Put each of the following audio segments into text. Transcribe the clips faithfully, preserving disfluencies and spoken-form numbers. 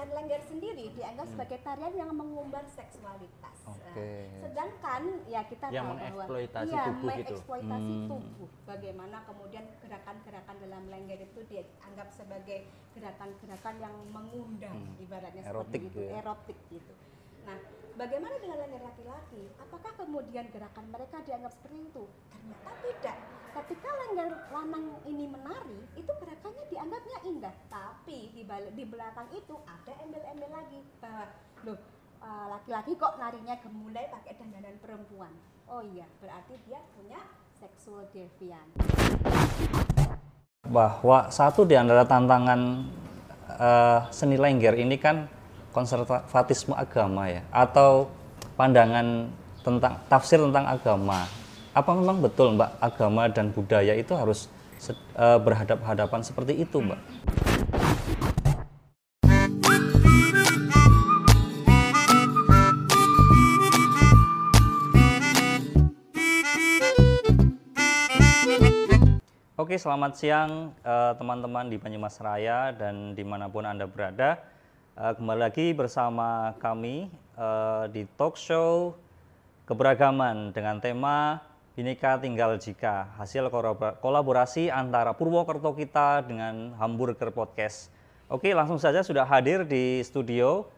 tarian lengger sendiri dianggap hmm. sebagai tarian yang mengumbar seksualitas. Okay. Nah, sedangkan ya kita yang tahu mengeksploitasi bahwa tubuh ya, mengeksploitasi gitu. tubuh. Hmm. Bagaimana kemudian gerakan-gerakan dalam lengger itu dianggap sebagai gerakan-gerakan yang mengundang, hmm. ibaratnya erotik seperti itu, ya. erotik gitu. Nah, bagaimana dengan lengger laki-laki? Apakah kemudian gerakan mereka dianggap seperti itu? Ternyata tidak. Ketika lengger lanang ini menari, itu gerakannya dianggapnya indah. Tapi di, balik, di belakang itu ada embel-embel lagi bahwa loh, laki-laki kok narinya gemulai pakai dandanan perempuan. Oh iya, berarti dia punya seksual devian. Bahwa satu di antara tantangan uh, seni lengger ini kan konservatisme agama ya, atau pandangan tentang tafsir tentang agama. Apa memang betul Mbak, agama dan budaya itu harus uh, berhadap-hadapan seperti itu Mbak? Oke, selamat siang teman-teman uh, di Banyumas Raya dan dimanapun Anda berada. Uh, kembali lagi bersama kami uh, di talk show keberagaman dengan tema Bhinneka Tunggal Ika, hasil kolaborasi antara Purwokerto kita dengan Hamburger Podcast. Oke, langsung saja sudah hadir di studio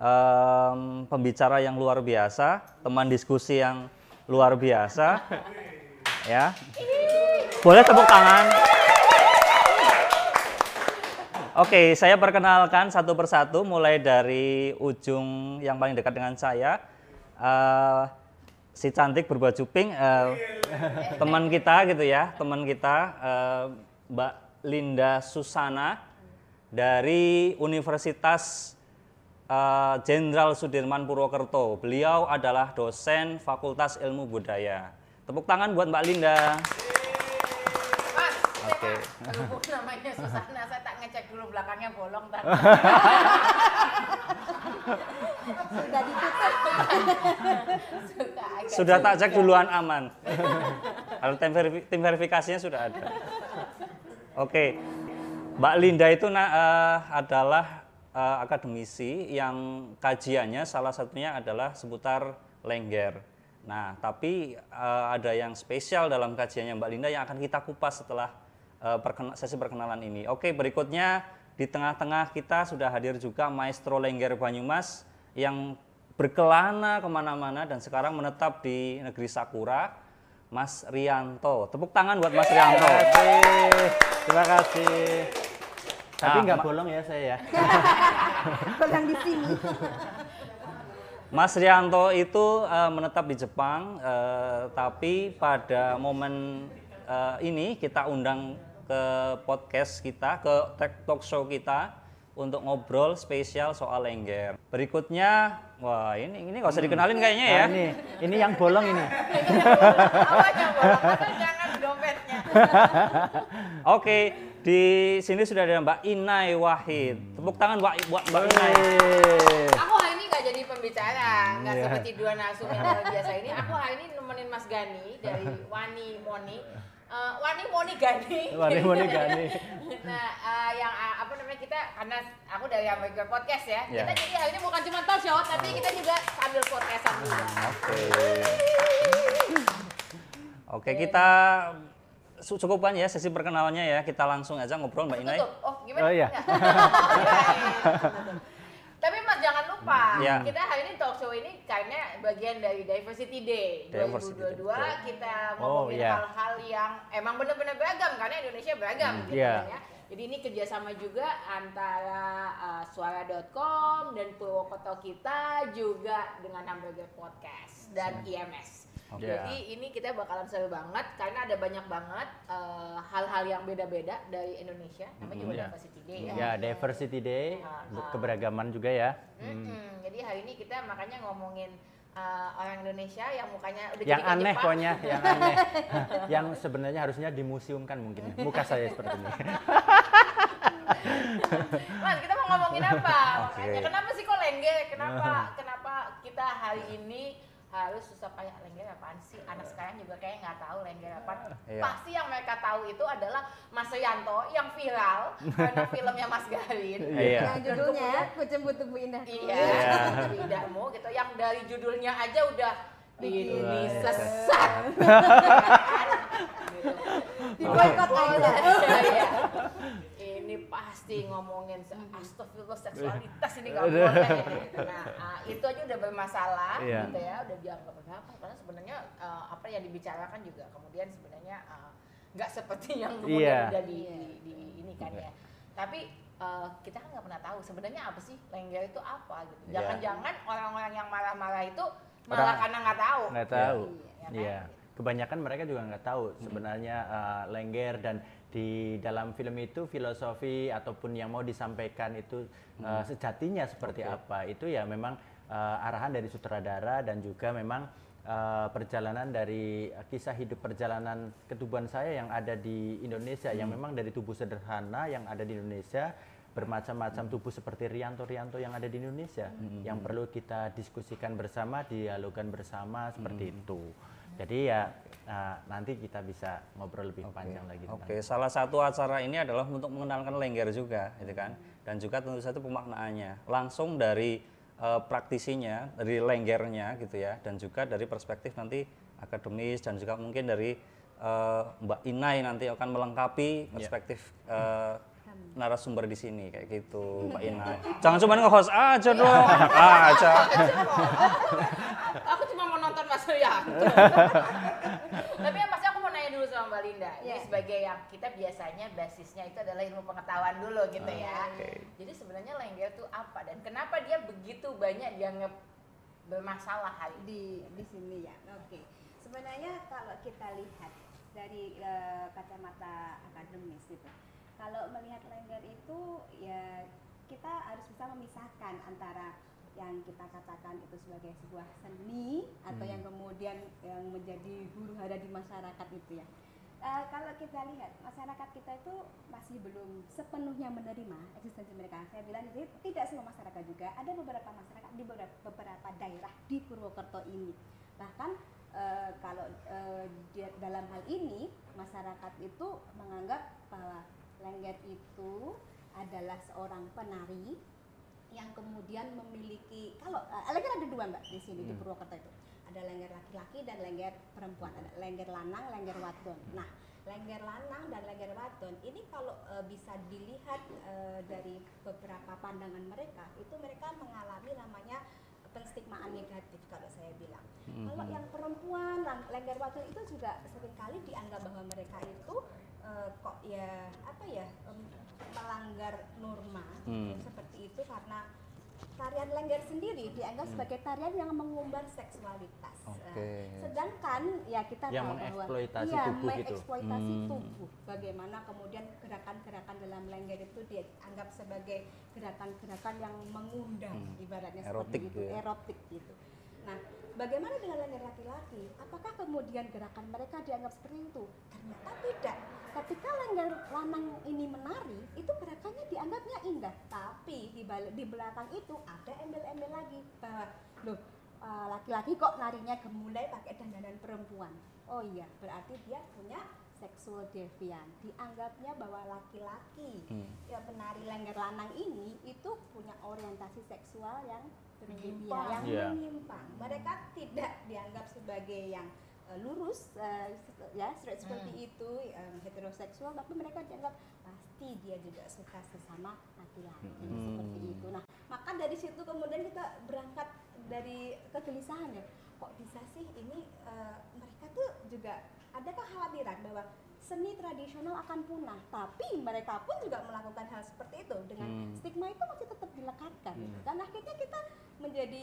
um, pembicara yang luar biasa, teman diskusi yang luar biasa. Ya, boleh tepuk tangan. Oke, saya perkenalkan satu persatu mulai dari ujung yang paling dekat dengan saya. Uh, si cantik berbaju pink, uh, teman kita gitu ya, teman kita uh, Mbak Linda Susana dari Universitas Jenderal uh, Sudirman Purwokerto. Beliau adalah dosen Fakultas Ilmu Budaya. Tepuk tangan buat Mbak Linda. Oke. Okay. Namanya Susana, saya tak ngecek dulu belakangnya bolong tadi. Sudah ditutup. Sudah tak cek duluan aman. Kalau tim, verifi tim verifikasinya sudah ada. Oke, okay. Mbak Linda itu uh, adalah uh, akademisi yang kajiannya salah satunya adalah seputar lengger. Nah, tapi uh, ada yang spesial dalam kajiannya Mbak Linda yang akan kita kupas setelah sesi perkenalan ini. Oke, berikutnya di tengah-tengah kita sudah hadir juga maestro lengger Banyumas yang berkelana kemana-mana dan sekarang menetap di negeri Sakura, Mas Rianto. Tepuk tangan buat Mas Rianto. Terima kasih. Terima kasih. Tapi nggak bolong ya saya ya. Bolong di sini. Mas Rianto itu uh, menetap di Jepang, uh, tapi pada momen uh, ini kita undang ke podcast kita, ke talk show kita untuk ngobrol spesial soal lengger. Berikutnya, wah ini ini nggak usah dikenalin kayaknya ya. Nah, ini ini yang bolong ini. Awalnya bolong, asal jangan dompetnya. Oke, di sini sudah ada Mbak Inai Wahid. Tepuk tangan buat Mbak, Mbak Inai. Aku hari ini nggak jadi pembicara, nggak yeah. seperti dua narasumber yang biasa ini. Aku hari ini nemenin Mas Gani dari Wani Money. Uh, Wani Money Gani. Wani Money Gani. Nah, uh, yang uh, apa namanya kita karena aku dari Amerika Podcast ya. Yeah. Kita jadi hari ini bukan cuma talk show, tapi kita juga sambil podcastan juga. Oke. Oke, kita cukupan ya sesi perkenalannya ya. Kita langsung aja ngobrol Mbak Inai. Tutup. Oh, gimana? Oh iya. Tapi Mas jangan lupa, ya. kita hari ini talk show ini karena bagian dari Diversity Day dua ribu dua puluh dua. Kita ngomongin oh, hal-hal yeah. yang emang benar-benar beragam karena Indonesia beragam hmm, gitu yeah. ya. Jadi ini kerjasama juga antara uh, suara dot com dan Purwokerto kita juga dengan Hamburger Podcast dan hmm. I M S. Okay. Jadi ini kita bakalan seru banget karena ada banyak banget hal-hal uh, yang beda-beda dari Indonesia. Namanya mm, juga yeah. Diversity Day ya. Ya, yeah, Diversity Day, uh, keberagaman juga ya. Mm-hmm. Mm. Jadi hari ini kita makanya ngomongin uh, orang Indonesia yang mukanya udah yang aneh pokoknya, yang aneh. Yang sebenarnya harusnya dimuseumkan mungkin. Muka saya seperti ini. Mas, kita mau ngomongin apa? Okay. Makanya kenapa sih kok lengger? Kenapa kenapa kita hari ini harus susah payah lengger apaan sih, anak sekarang juga kayak nggak tahu lengger apaan. Iya. Pasti yang mereka tahu itu adalah Mas Rianto yang viral karena filmnya Mas Garin iya. yang judulnya Kucumbu Tubuh Indahku. Iya, Kucumbu Tubuh Indahmu gitu, yang dari judulnya aja udah bikin sesat. Diboikot aja. Ini pasti ngomongin astagfirullah seksualitas ini nggak boleh. Nah itu aja udah bermasalah yeah. gitu ya, udah dianggap apa? Karena sebenarnya uh, apa yang dibicarakan juga kemudian sebenarnya nggak uh, seperti yang kemudian yeah. udah di, yeah. di, di ini kan yeah. ya. Tapi uh, kita kan nggak pernah tahu sebenarnya apa sih lengger itu apa gitu. Jangan-jangan yeah. orang-orang yang marah-marah itu malah orang, karena nggak tahu. Nggak tahu. Iya. Yeah. Yeah. Kebanyakan mereka juga nggak tahu sebenarnya uh, lengger, dan di dalam film itu filosofi ataupun yang mau disampaikan itu uh, sejatinya seperti okay. apa. Itu ya memang uh, arahan dari sutradara, dan juga memang uh, perjalanan dari uh, kisah hidup perjalanan ketuban saya yang ada di Indonesia hmm. yang memang dari tubuh sederhana yang ada di Indonesia bermacam-macam hmm. tubuh seperti Rianto-Rianto yang ada di Indonesia hmm. yang perlu kita diskusikan bersama, dialogkan bersama seperti hmm. itu. Jadi ya uh, nanti kita bisa ngobrol lebih okay. panjang lagi. Oke, okay. salah satu acara ini adalah untuk mengenalkan lengger juga, gitu kan? Dan juga tentu saja pemaknaannya langsung dari uh, praktisinya, dari lenggernya, gitu ya. Dan juga dari perspektif nanti akademis, dan juga mungkin dari uh, Mbak Inai nanti akan melengkapi perspektif. Yeah. Uh, narasumber di sini kayak gitu Mbak Inai. Jangan cuma nge-host aja dong, anak aja. Aku cuma mau nonton Mas Rianto. Tapi yang pasti aku mau nanya dulu sama Mbak Linda. Ini sebagai yang kita biasanya basisnya itu adalah ilmu pengetahuan dulu gitu ya. Jadi sebenarnya lengger itu apa, dan kenapa dia begitu banyak dianggap bermasalah hari di di sini ya? Oke. Sebenarnya kalau kita lihat dari kacamata akademis itu, kalau melihat lengger itu ya kita harus bisa memisahkan antara yang kita katakan itu sebagai sebuah seni atau hmm. yang kemudian yang menjadi huru hara di masyarakat itu ya. Uh, kalau kita lihat masyarakat kita itu masih belum sepenuhnya menerima eksistensi mereka. Saya bilang jadi tidak semua masyarakat juga, ada beberapa masyarakat di beberapa daerah di Purwokerto ini. Bahkan uh, kalau uh, di, dalam hal ini masyarakat itu menganggap bahwa lengger itu adalah seorang penari yang kemudian memiliki, kalau uh, lengger ada dua mbak di sini hmm. di Purwokerto itu, ada lengger laki-laki dan lengger perempuan, ada lengger lanang, lengger wadon. Nah, lengger lanang dan lengger wadon ini kalau uh, bisa dilihat uh, dari beberapa pandangan mereka, itu mereka mengalami namanya penstigmaan negatif kalau saya bilang. Mm-hmm. Kalau yang perempuan, lengger wadon itu juga seringkali dianggap bahwa mereka itu uh, kok ya apa ya um, melanggar norma mm. seperti itu, karena tarian lengger sendiri dianggap sebagai tarian yang mengumbar seksualitas. Okay. Uh, sedangkan ya kita yang tahu mengeksploitasi bahwa tubuh ya, mengeksploitasi gitu. tubuh. Hmm. Bagaimana kemudian gerakan-gerakan dalam lengger itu dianggap sebagai gerakan-gerakan yang mengundang, hmm. ibaratnya erotik seperti itu, ya. erotik gitu. Nah, bagaimana dengan lengger laki-laki? Apakah kemudian gerakan mereka dianggap seperti itu? Ternyata tidak. Ketika lengger lanang ini menari, itu gerakannya dianggapnya indah. Tapi di, balik, di belakang itu ada embel-embel lagi bahwa loh, laki-laki kok narinya gemulai pakai dandanan perempuan. Oh iya, berarti dia punya seksual devian. Dianggapnya bahwa laki-laki hmm. ya, penari lengger lanang ini itu punya orientasi seksual yang menyimpang, yang yeah. menyimpang. Mereka tidak dianggap sebagai yang uh, lurus uh, ya straight hmm. seperti itu, um, heteroseksual, tapi mereka dianggap pasti dia juga suka sesama laki-laki hmm. seperti itu. Nah, maka dari situ kemudian kita berangkat dari kegelisahan ya, kok bisa sih ini uh, mereka tuh juga ada kekhawatiran bahwa seni tradisional akan punah, tapi mereka pun juga melakukan hal seperti itu dengan hmm. stigma itu masih tetap dilekatkan hmm. dan akhirnya kita menjadi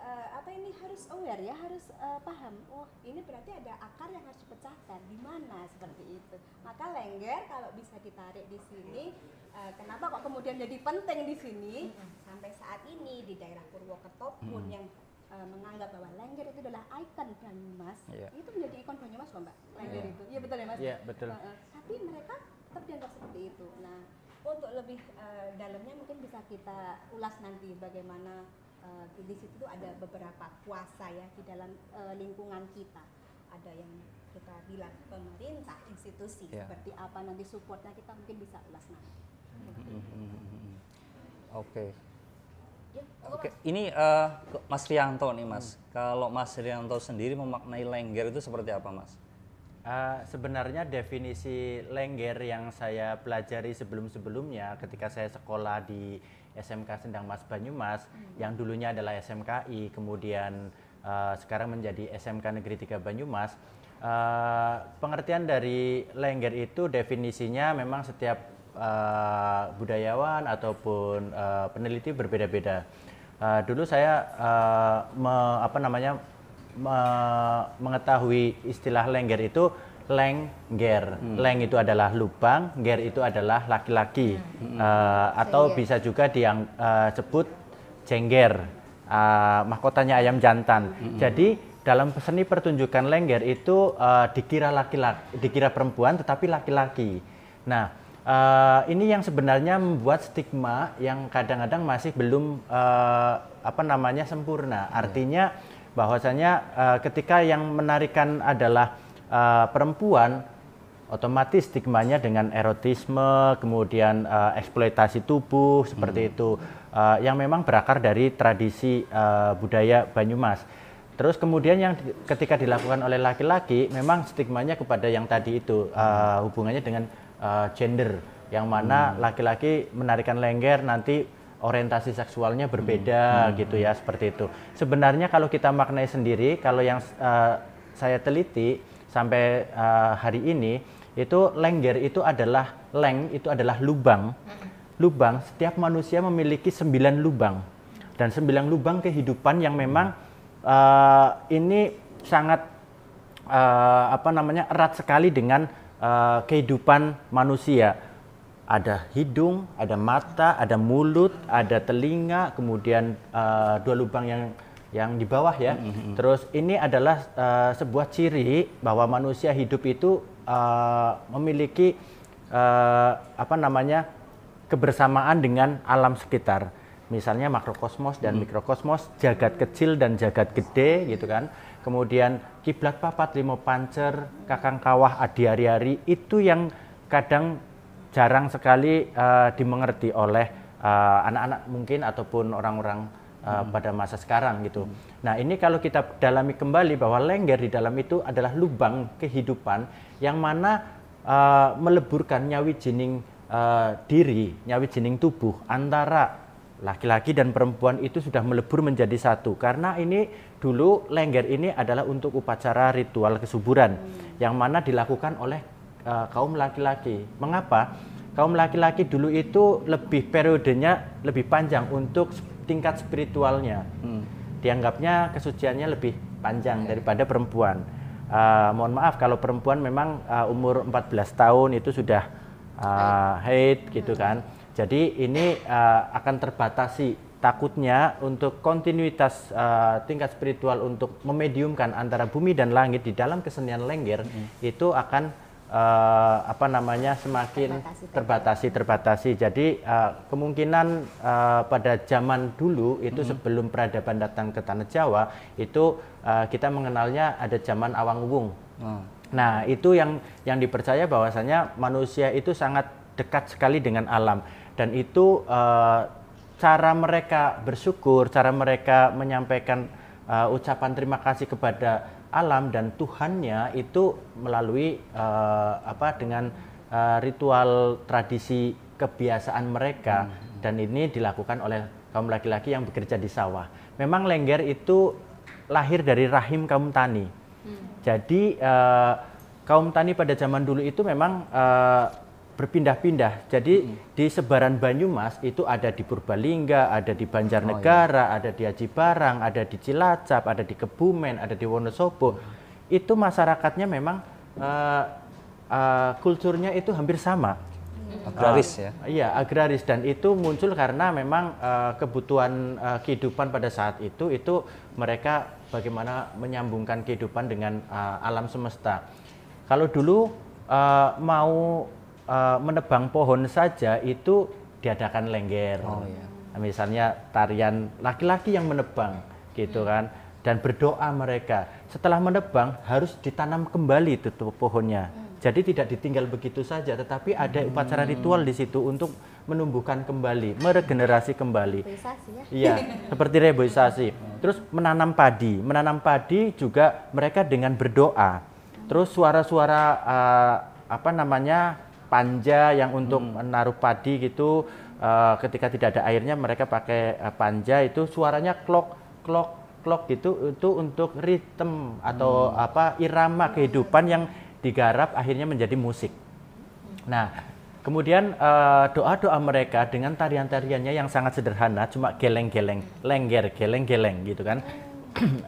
uh, apa ini harus aware ya, harus uh, paham, oh ini berarti ada akar yang harus dipecahkan di mana seperti itu. Maka lengger kalau bisa ditarik di sini, uh, kenapa kok kemudian jadi penting di sini hmm. sampai saat ini di daerah Purwokerto pun hmm. yang menganggap bahwa lengger itu adalah ikon Banyumas, yeah. itu menjadi ikon Banyumas loh mbak, lengger yeah. itu, iya betul ya mas? Iya yeah, betul. Uh, uh, tapi mereka terdianggap seperti itu. Nah, untuk lebih uh, dalamnya mungkin bisa kita ulas nanti bagaimana uh, di situ ada beberapa kuasa ya di dalam uh, lingkungan kita. Ada yang kita bilang pemerintah, institusi, yeah. seperti apa nanti supportnya kita mungkin bisa ulas nanti. Mm-hmm. Oke. Ya, Oke. Ini uh, Mas Rianto nih Mas. Hmm. Kalau Mas Rianto sendiri memaknai lengger itu seperti apa Mas? Uh, sebenarnya definisi lengger yang saya pelajari sebelum-sebelumnya ketika saya sekolah di S M K Sendang Mas Banyumas, hmm. yang dulunya adalah S M K I, kemudian Uh, sekarang menjadi S M K Negeri tiga Banyumas. Uh, pengertian dari lengger itu definisinya memang setiap uh, budayawan ataupun uh, peneliti berbeda-beda. Uh, dulu saya uh, me, apa namanya me, mengetahui istilah lengger itu lengger. Hmm. Leng itu adalah lubang, ger itu adalah laki-laki, hmm. uh, atau Sengger. Bisa juga disebut uh, jengger. Uh, mahkotanya ayam jantan. Mm-hmm. Jadi dalam seni pertunjukan lengger itu uh, dikira laki-laki, dikira perempuan, tetapi laki-laki. Nah, uh, ini yang sebenarnya membuat stigma yang kadang-kadang masih belum uh, apa namanya sempurna. Mm-hmm. Artinya bahwasanya uh, ketika yang menarikan adalah uh, perempuan, otomatis stigmanya dengan erotisme, kemudian uh, eksploitasi tubuh seperti hmm. itu, uh, yang memang berakar dari tradisi uh, budaya Banyumas. Terus kemudian yang di, ketika dilakukan oleh laki-laki, memang stigmanya kepada yang tadi itu uh, hubungannya dengan uh, gender, yang mana laki-laki hmm. menarikan lengger nanti orientasi seksualnya berbeda, hmm. gitu ya, seperti itu. Sebenarnya kalau kita maknai sendiri, kalau yang uh, saya teliti sampai uh, hari ini, itu lengger itu adalah leng itu adalah lubang. Lubang, setiap manusia memiliki sembilan lubang, dan sembilan lubang kehidupan yang memang uh, ini sangat uh, apa namanya erat sekali dengan uh, kehidupan manusia. Ada hidung, ada mata, ada mulut, ada telinga, kemudian uh, dua lubang yang yang di bawah ya. Mm-hmm. Terus ini adalah uh, sebuah ciri bahwa manusia hidup itu uh, memiliki uh, apa namanya kebersamaan dengan alam sekitar. Misalnya makrokosmos dan mm-hmm. mikrokosmos, jagat kecil dan jagat gede gitu kan. Kemudian kiblat papat limo pancer, kakang kawah adi-ari-ari, itu yang kadang jarang sekali uh, dimengerti oleh uh, anak-anak mungkin ataupun orang-orang Uh, hmm. pada masa sekarang gitu. Hmm. Nah ini kalau kita dalami kembali bahwa lengger di dalam itu adalah lubang kehidupan yang mana uh, meleburkan nyawi jining uh, diri, nyawi jining tubuh antara laki-laki dan perempuan itu sudah melebur menjadi satu. Karena ini dulu lengger ini adalah untuk upacara ritual kesuburan hmm. yang mana dilakukan oleh uh, kaum laki-laki. Mengapa? Kaum laki-laki dulu itu lebih periodenya lebih panjang untuk tingkat spiritualnya, hmm. dianggapnya kesuciannya lebih panjang hmm. daripada perempuan. Uh, mohon maaf kalau perempuan memang uh, umur empat belas tahun itu sudah uh, haid gitu kan. Jadi ini uh, akan terbatasi, takutnya untuk kontinuitas uh, tingkat spiritual untuk memediumkan antara bumi dan langit di dalam kesenian lengger hmm. itu akan Uh, apa namanya semakin terbatasi terbatasi. terbatasi. Jadi uh, kemungkinan uh, pada zaman dulu itu mm-hmm. sebelum peradaban datang ke tanah Jawa itu uh, kita mengenalnya ada zaman Awang Uwung. Mm. Nah itu yang yang dipercaya bahwasanya manusia itu sangat dekat sekali dengan alam, dan itu uh, cara mereka bersyukur, cara mereka menyampaikan uh, ucapan terima kasih kepada alam dan Tuhannya itu melalui uh, apa dengan uh, ritual tradisi kebiasaan mereka, hmm. dan ini dilakukan oleh kaum laki-laki yang bekerja di sawah. Memang lengger itu lahir dari rahim kaum tani. Hmm. Jadi uh, kaum tani pada zaman dulu itu memang uh, berpindah-pindah. Jadi hmm. di sebaran Banyumas itu ada di Purbalingga, ada di Banjarnegara, oh, iya. ada di Ajibarang, ada di Cilacap, ada di Kebumen, ada di Wonosobo. Hmm. Itu masyarakatnya memang uh, uh, kulturnya itu hampir sama. Hmm. Agraris uh, ya? Iya, agraris, dan itu muncul karena memang uh, kebutuhan uh, kehidupan pada saat itu, itu mereka bagaimana menyambungkan kehidupan dengan uh, alam semesta. Kalau dulu uh, mau Uh, menebang pohon saja itu diadakan lengger. Oh, iya. misalnya tarian laki-laki yang menebang gitu kan, dan berdoa mereka setelah menebang harus ditanam kembali tuh pohonnya. Jadi tidak ditinggal begitu saja, tetapi ada upacara ritual di situ untuk menumbuhkan kembali, meregenerasi kembali. Iya, seperti reboisasi. Terus menanam padi, menanam padi juga mereka dengan berdoa. Terus suara-suara uh, apa namanya panja yang untuk menaruh padi gitu, uh, ketika tidak ada airnya mereka pakai uh, panja itu suaranya klok klok klok gitu, itu untuk ritme atau hmm. apa irama kehidupan yang digarap akhirnya menjadi musik. Nah, kemudian doa-doa uh, mereka dengan tarian-tariannya yang sangat sederhana, cuma geleng-geleng, lengger, geleng-geleng gitu kan.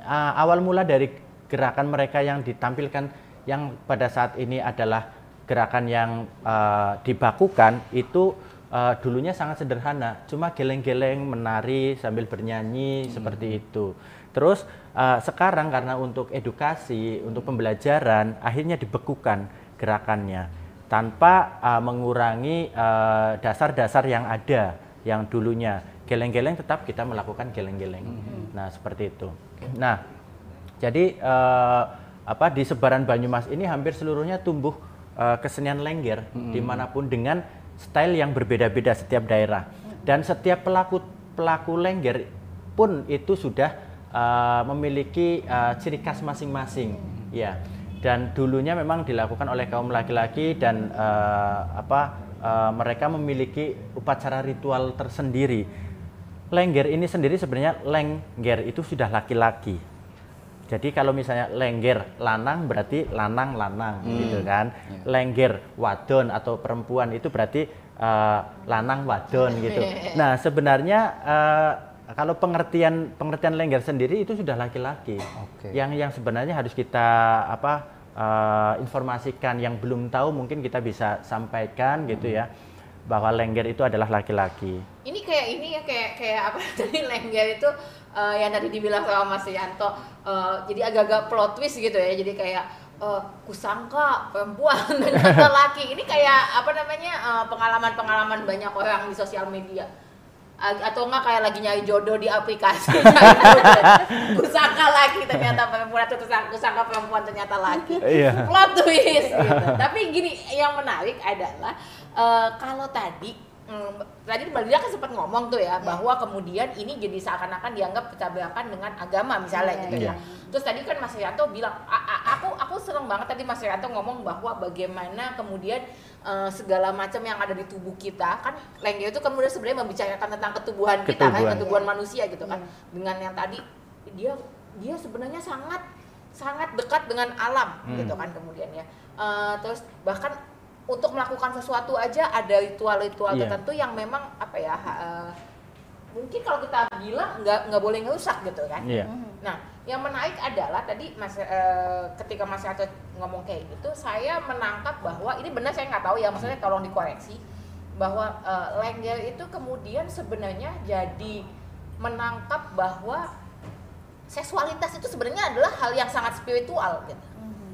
uh, awal mula dari gerakan mereka yang ditampilkan, yang pada saat ini adalah gerakan yang uh, dibakukan, itu uh, dulunya sangat sederhana, cuma geleng-geleng, menari sambil bernyanyi hmm. seperti itu. Terus uh, sekarang karena untuk edukasi, untuk pembelajaran, akhirnya dibekukan gerakannya tanpa uh, mengurangi uh, dasar-dasar yang ada yang dulunya. Geleng-geleng tetap kita melakukan geleng-geleng. Mm-hmm. Nah, seperti itu. Nah, jadi uh, apa di sebaran Banyumas ini hampir seluruhnya tumbuh uh, kesenian lengger mm-hmm. dimanapun dengan style yang berbeda-beda setiap daerah. Dan setiap pelaku pelaku lengger pun itu sudah Uh, memiliki uh, ciri khas masing-masing, ya. Dan dulunya memang dilakukan oleh kaum laki-laki dan uh, apa uh, mereka memiliki upacara ritual tersendiri. Lengger ini sendiri sebenarnya lengger itu sudah laki-laki. Jadi kalau misalnya lengger lanang berarti lanang-lanang, hmm. gitu kan. Yeah. Lengger wadon atau perempuan itu berarti uh, lanang wadon gitu. Nah sebenarnya uh, kalau pengertian pengertian lengger sendiri itu sudah laki-laki. Okay. Yang yang sebenarnya harus kita apa uh, informasikan, yang belum tahu mungkin kita bisa sampaikan gitu ya, bahwa lengger itu adalah laki-laki. Ini kayak ini ya kayak kayak apa tadi lengger itu uh, yang tadi dibilang sama Mas Rianto, uh, jadi agak-agak plot twist gitu ya. Jadi kayak Uh, kusangka perempuan dan ternyata laki. Ini kayak apa namanya uh, pengalaman-pengalaman banyak orang di sosial media. Atau enggak kayak lagi nyari jodoh di aplikasi kusangka laki ternyata perempuan, atau kusangka perempuan ternyata laki, yeah. plot twist gitu. Tapi gini, yang menarik adalah uh, kalau tadi um, tadi Mbak Lila kan sempat ngomong tuh ya, yeah. bahwa kemudian ini jadi seakan-akan dianggap bertabrakan dengan agama misalnya, yeah. gitu ya, yeah. Terus tadi kan Mas Rianto bilang, aku aku seneng banget tadi Mas Rianto ngomong bahwa bagaimana kemudian Uh, segala macam yang ada di tubuh kita kan, lengger itu kemudian sebenarnya membicarakan tentang ketubuhan, ketubuhan. kita kan, ketubuhan yeah. manusia gitu kan, yeah. dengan yang tadi dia dia sebenarnya sangat sangat dekat dengan alam hmm. gitu kan kemudian ya, uh, terus bahkan untuk melakukan sesuatu aja ada ritual-ritual yeah. tertentu yang memang apa ya uh, mungkin kalau kita bilang nggak nggak boleh ngerusak gitu kan, yeah. nah yang menarik adalah tadi Mas, e, ketika Mas Rianto ngomong kayak gitu, saya menangkap bahwa, ini benar saya nggak tahu ya, maksudnya tolong dikoreksi, bahwa e, lengger itu kemudian sebenarnya jadi menangkap bahwa seksualitas itu sebenarnya adalah hal yang sangat spiritual gitu.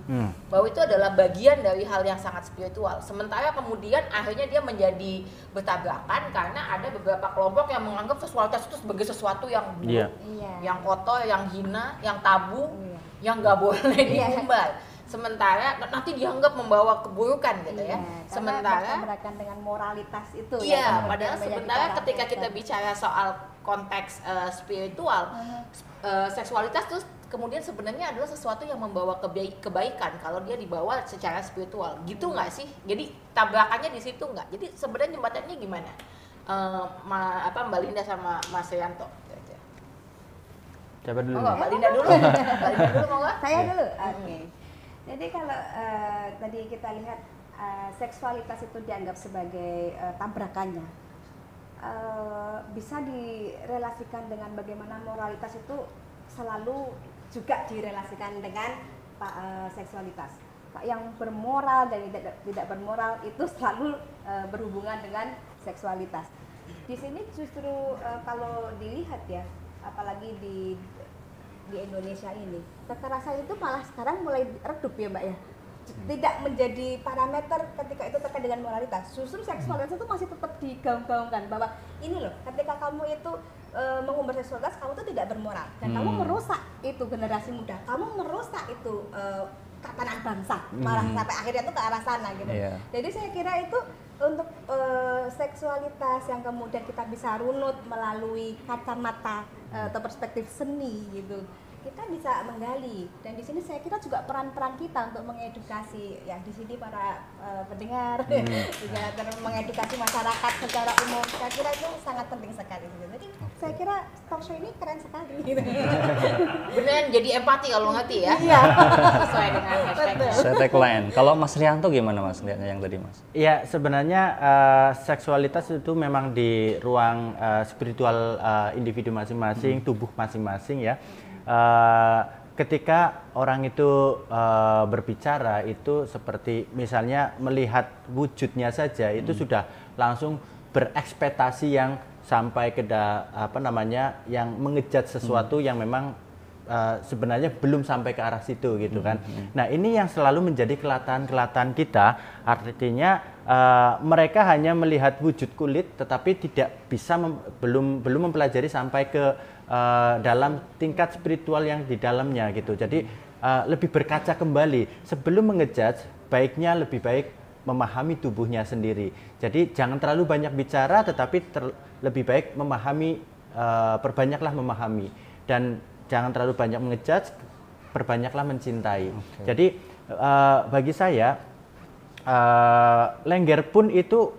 Hmm. Bahwa itu adalah bagian dari hal yang sangat spiritual. Sementara kemudian akhirnya dia menjadi bertabrakan karena ada beberapa kelompok yang menganggap seksualitas itu sebagai sesuatu yang buruk, yeah. yang kotor, yang hina, yang tabu, yeah. yang nggak boleh yeah. diumbar. Sementara nanti dianggap membawa keburukan gitu yeah, ya. Sementara bertabrakan dengan moralitas itu. Iya. Yeah, padahal sementara ketika kita bicara soal konteks uh, spiritual, uh-huh. uh, seksualitas itu kemudian sebenarnya adalah sesuatu yang membawa kebaikan kalau dia dibawa secara spiritual, gitu nggak sih? Jadi tabrakannya di situ nggak? Jadi sebenarnya jembatannya gimana? Uh, ma, apa Mbak Linda sama Mas Rianto? Coba dulu. Oh, Mbak Linda dulu. Mbak Linda dulu mau nggak? Saya dulu. Oke. Okay. Jadi kalau uh, tadi kita lihat uh, seksualitas itu dianggap sebagai uh, tabrakannya. Uh, bisa direlasikan dengan bagaimana moralitas itu selalu juga direlasikan dengan uh, seksualitas. Yang bermoral dan tidak bermoral itu selalu uh, berhubungan dengan seksualitas. Di sini justru uh, kalau dilihat ya, apalagi di di Indonesia ini, kekerasan itu malah sekarang mulai redup ya Mbak ya. tidak menjadi parameter ketika itu terkait dengan moralitas. Justru seksualitas itu masih tetap digaung-gaungkan bahwa ini loh, ketika kamu itu e, mengumbar seksualitas, kamu itu tidak bermoral dan hmm. kamu merusak itu generasi muda, kamu merusak itu e, tatanan bangsa, malah hmm. sampai akhirnya itu ke arah sana gitu. Yeah. Jadi saya kira itu untuk e, seksualitas yang kemudian kita bisa runut melalui kacamata e, atau perspektif seni gitu. Kita bisa menggali, dan di sini saya kira juga peran-peran kita untuk mengedukasi ya di sini para uh, pendengar hmm. juga mengedukasi masyarakat secara umum. Saya kira itu sangat penting sekali. Jadi saya kira talk show ini keren sekali. Beneran jadi empati kalau ngati ya. Iya. Sesuai dengan hashtagnya. Saya tagline. Kalau Mas Rianto gimana Mas lihatnya yang tadi Mas? Iya, sebenarnya uh, seksualitas itu memang di ruang uh, spiritual uh, individu masing-masing, hmm. tubuh masing-masing ya. Uh, ketika orang itu uh, berbicara itu seperti misalnya melihat wujudnya saja itu hmm. sudah langsung berekspektasi yang sampai ke da, apa namanya yang mengejat sesuatu hmm. yang memang uh, sebenarnya belum sampai ke arah situ gitu kan. Hmm. Nah ini yang selalu menjadi kelatan-kelatan kita, artinya uh, mereka hanya melihat wujud kulit tetapi tidak bisa mem- belum belum mempelajari sampai ke Uh, dalam tingkat spiritual yang di dalamnya gitu. Jadi uh, lebih berkaca kembali sebelum mengejudge, baiknya lebih baik memahami tubuhnya sendiri. Jadi jangan terlalu banyak bicara, tetapi ter- lebih baik memahami, uh, perbanyaklah memahami, dan jangan terlalu banyak mengejudge, perbanyaklah mencintai. Okay. Jadi uh, bagi saya uh, lengger pun itu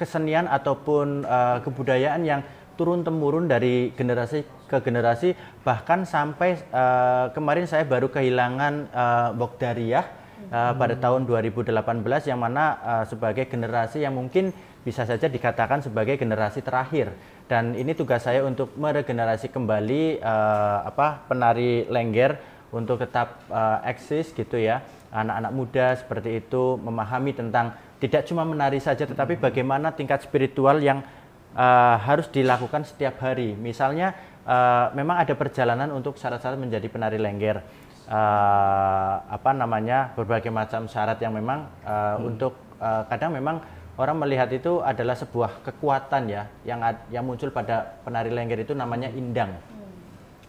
kesenian ataupun uh, kebudayaan yang turun-temurun dari generasi ke generasi, bahkan sampai uh, kemarin saya baru kehilangan uh, Mbok Dariah uh, hmm. pada tahun dua ribu delapan belas, yang mana uh, sebagai generasi yang mungkin bisa saja dikatakan sebagai generasi terakhir. Dan ini tugas saya untuk meregenerasi kembali uh, apa penari lengger untuk tetap uh, eksis gitu ya, anak-anak muda seperti itu memahami tentang tidak cuma menari saja, tetapi hmm. bagaimana tingkat spiritual yang Uh, harus dilakukan setiap hari. Misalnya uh, memang ada perjalanan untuk syarat-syarat menjadi penari lengger, uh, apa namanya berbagai macam syarat yang memang uh, hmm. untuk uh, kadang memang orang melihat itu adalah sebuah kekuatan ya yang yang muncul pada penari lengger itu namanya indang. Hmm.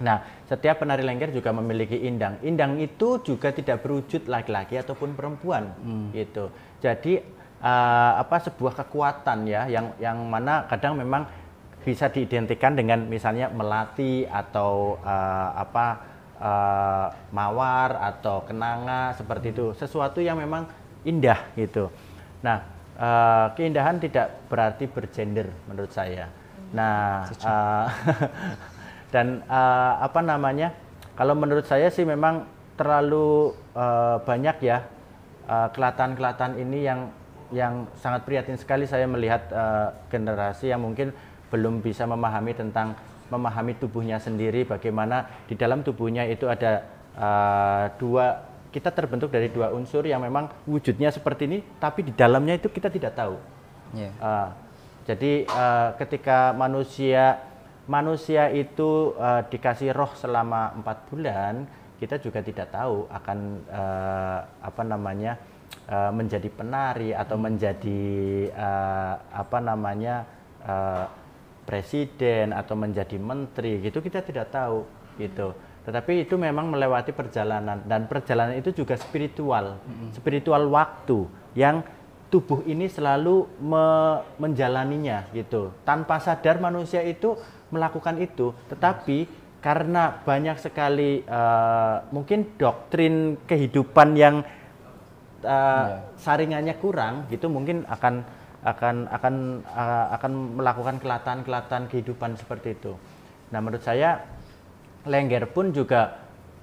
Nah setiap penari lengger juga memiliki indang. Indang itu juga tidak berwujud laki-laki ataupun perempuan hmm. gitu. Jadi Uh, apa sebuah kekuatan ya yang yang mana kadang memang bisa diidentikan dengan misalnya melati atau uh, apa uh, mawar atau kenanga seperti itu, sesuatu yang memang indah gitu. Nah uh, keindahan tidak berarti bergender menurut saya. Nah uh, dan uh, apa namanya kalau menurut saya sih memang terlalu uh, banyak ya uh, kelatan-kelatan ini yang yang sangat prihatin sekali saya melihat uh, generasi yang mungkin belum bisa memahami tentang memahami tubuhnya sendiri, bagaimana di dalam tubuhnya itu ada uh, dua, kita terbentuk dari dua unsur yang memang wujudnya seperti ini tapi di dalamnya itu kita tidak tahu. Yeah. Uh, jadi uh, ketika manusia manusia itu uh, dikasih roh selama empat bulan, kita juga tidak tahu akan uh, apa namanya Uh, menjadi penari atau hmm. menjadi uh, apa namanya uh, presiden atau menjadi menteri gitu, kita tidak tahu gitu. Tetapi itu memang melewati perjalanan, dan perjalanan itu juga spiritual, hmm. spiritual waktu yang tubuh ini selalu me- menjalaninya gitu. Tanpa sadar manusia itu melakukan itu, tetapi hmm. karena banyak sekali uh, mungkin doktrin kehidupan yang Uh, yeah. saringannya kurang gitu, mungkin akan akan akan uh, akan melakukan kelatan-kelatan kehidupan seperti itu. Nah, menurut saya lengger pun juga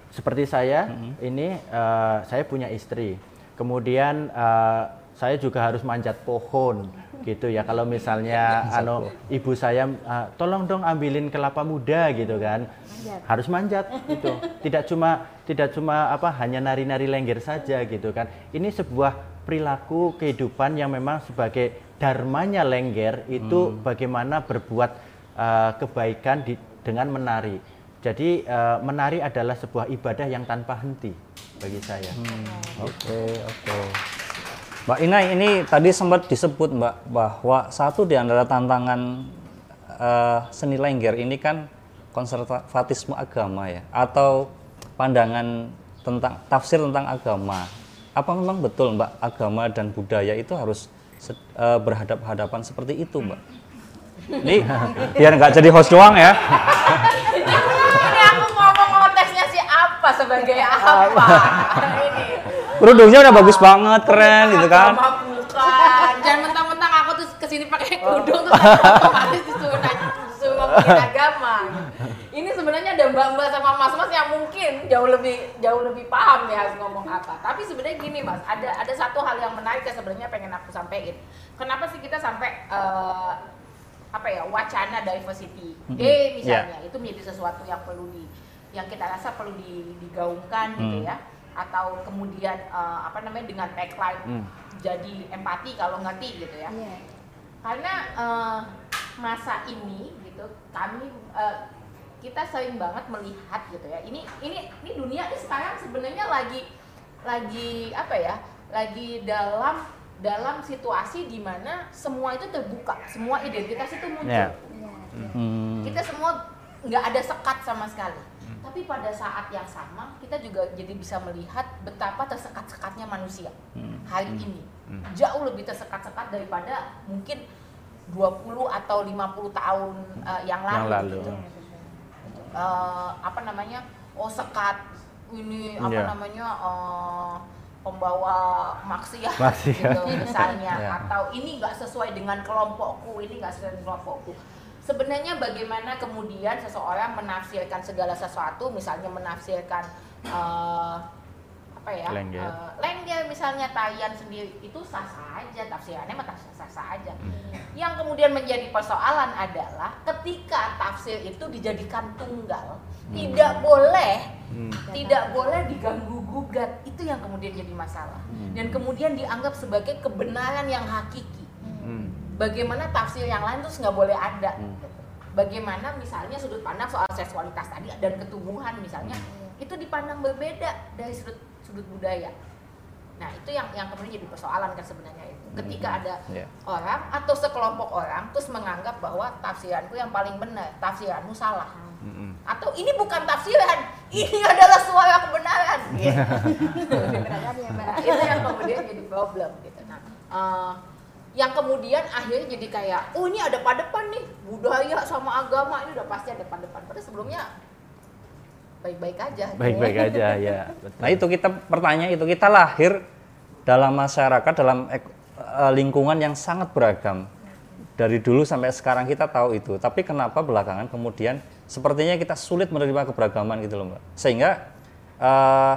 seperti saya mm-hmm. ini uh, saya punya istri. Kemudian uh, saya juga harus manjat pohon gitu ya. Kalau misalnya ano ibu saya uh, tolong dong ambilin kelapa muda gitu kan. Manjat. Harus manjat gitu. Tidak cuma tidak cuma apa hanya nari-nari lengger saja gitu kan. Ini sebuah perilaku kehidupan yang memang sebagai dharmanya lengger itu hmm. bagaimana berbuat uh, kebaikan di, dengan menari. Jadi uh, menari adalah sebuah ibadah yang tanpa henti bagi saya. Hmm. Oke, okay, oke. Okay. Mbak Inai, ini tadi sempat disebut Mbak bahwa satu di antara tantangan uh, seni lengger ini kan konservatisme agama ya, atau pandangan tentang tafsir tentang agama. Apa memang betul Mbak agama dan budaya itu harus uh, berhadap-hadapan seperti itu Mbak? Ini biar nggak jadi host doang ya. Sebagai apa? Ini. Kerudungnya udah bagus banget, keren gitu kan? Bukan. Jangan mentang-mentang aku tuh kesini pakai kerudung tuh otomatis disuruh ngomongin agama. Ini sebenarnya ada mbak-mbak sama mas-mas yang mungkin jauh lebih jauh lebih paham ya harus ngomong apa. Tapi sebenarnya gini mas, ada ada satu hal yang menarik yang sebenarnya pengen aku sampaikan. Kenapa sih kita sampai uh, apa ya wacana diversity day misalnya yeah. itu menjadi sesuatu yang perlu di yang kita rasa perlu digaungkan hmm. gitu ya, atau kemudian uh, apa namanya dengan tagline hmm. jadi empati kalau ngerti gitu ya, yeah. karena uh, masa ini gitu kami uh, kita sering banget melihat gitu ya, ini ini ini dunia ini sekarang sebenarnya lagi lagi apa ya, lagi dalam dalam situasi di mana semua itu terbuka, semua identitas itu muncul, yeah. Yeah. Hmm. kita semua nggak ada sekat sama sekali. Tapi pada saat yang sama kita juga jadi bisa melihat betapa tersekat-sekatnya manusia hari ini, jauh lebih tersekat-sekat daripada mungkin dua puluh atau lima puluh tahun uh, yang lalu, yang lalu. Gitu. Uh, apa namanya oh sekat ini apa yeah. namanya uh, pembawa maksiat gitu, misalnya yeah. atau ini nggak sesuai dengan kelompokku, ini nggak sesuai dengan kelompokku. Sebenarnya bagaimana kemudian seseorang menafsirkan segala sesuatu, misalnya menafsirkan uh, apa ya, lengger. Uh, lengger misalnya tarian sendiri itu sah sah aja, tafsirannya sah sah aja. Hmm. Yang kemudian menjadi persoalan adalah ketika tafsir itu dijadikan tunggal, hmm. tidak boleh, hmm. tidak boleh diganggu gugat, itu yang kemudian jadi masalah. Hmm. Dan kemudian dianggap sebagai kebenaran yang hakiki. Hmm. Bagaimana tafsir yang lain terus nggak boleh ada. Hmm. Bagaimana misalnya sudut pandang soal seksualitas tadi dan ketumbuhan misalnya hmm. itu dipandang berbeda dari sudut sudut budaya. Nah itu yang yang kemudian jadi persoalan kan sebenarnya itu. Ketika hmm. ada yeah. orang atau sekelompok orang terus menganggap bahwa tafsiranku yang paling benar, tafsiranmu salah. Hmm. Atau ini bukan tafsiran, ini adalah suara kebenaran. Gitu. Itu yang kemudian jadi problem gitu. Nah, uh, yang kemudian akhirnya jadi kayak, oh ini ada padepan nih, budaya sama agama ini udah pasti ada padepan. Padahal sebelumnya baik-baik aja. Baik-baik ya. aja, ya. Betul. Nah itu kita pertanyaan itu, kita lahir dalam masyarakat, dalam lingkungan yang sangat beragam. Dari dulu sampai sekarang kita tahu itu, tapi kenapa belakangan kemudian sepertinya kita sulit menerima keberagaman gitu loh Mbak. Sehingga uh,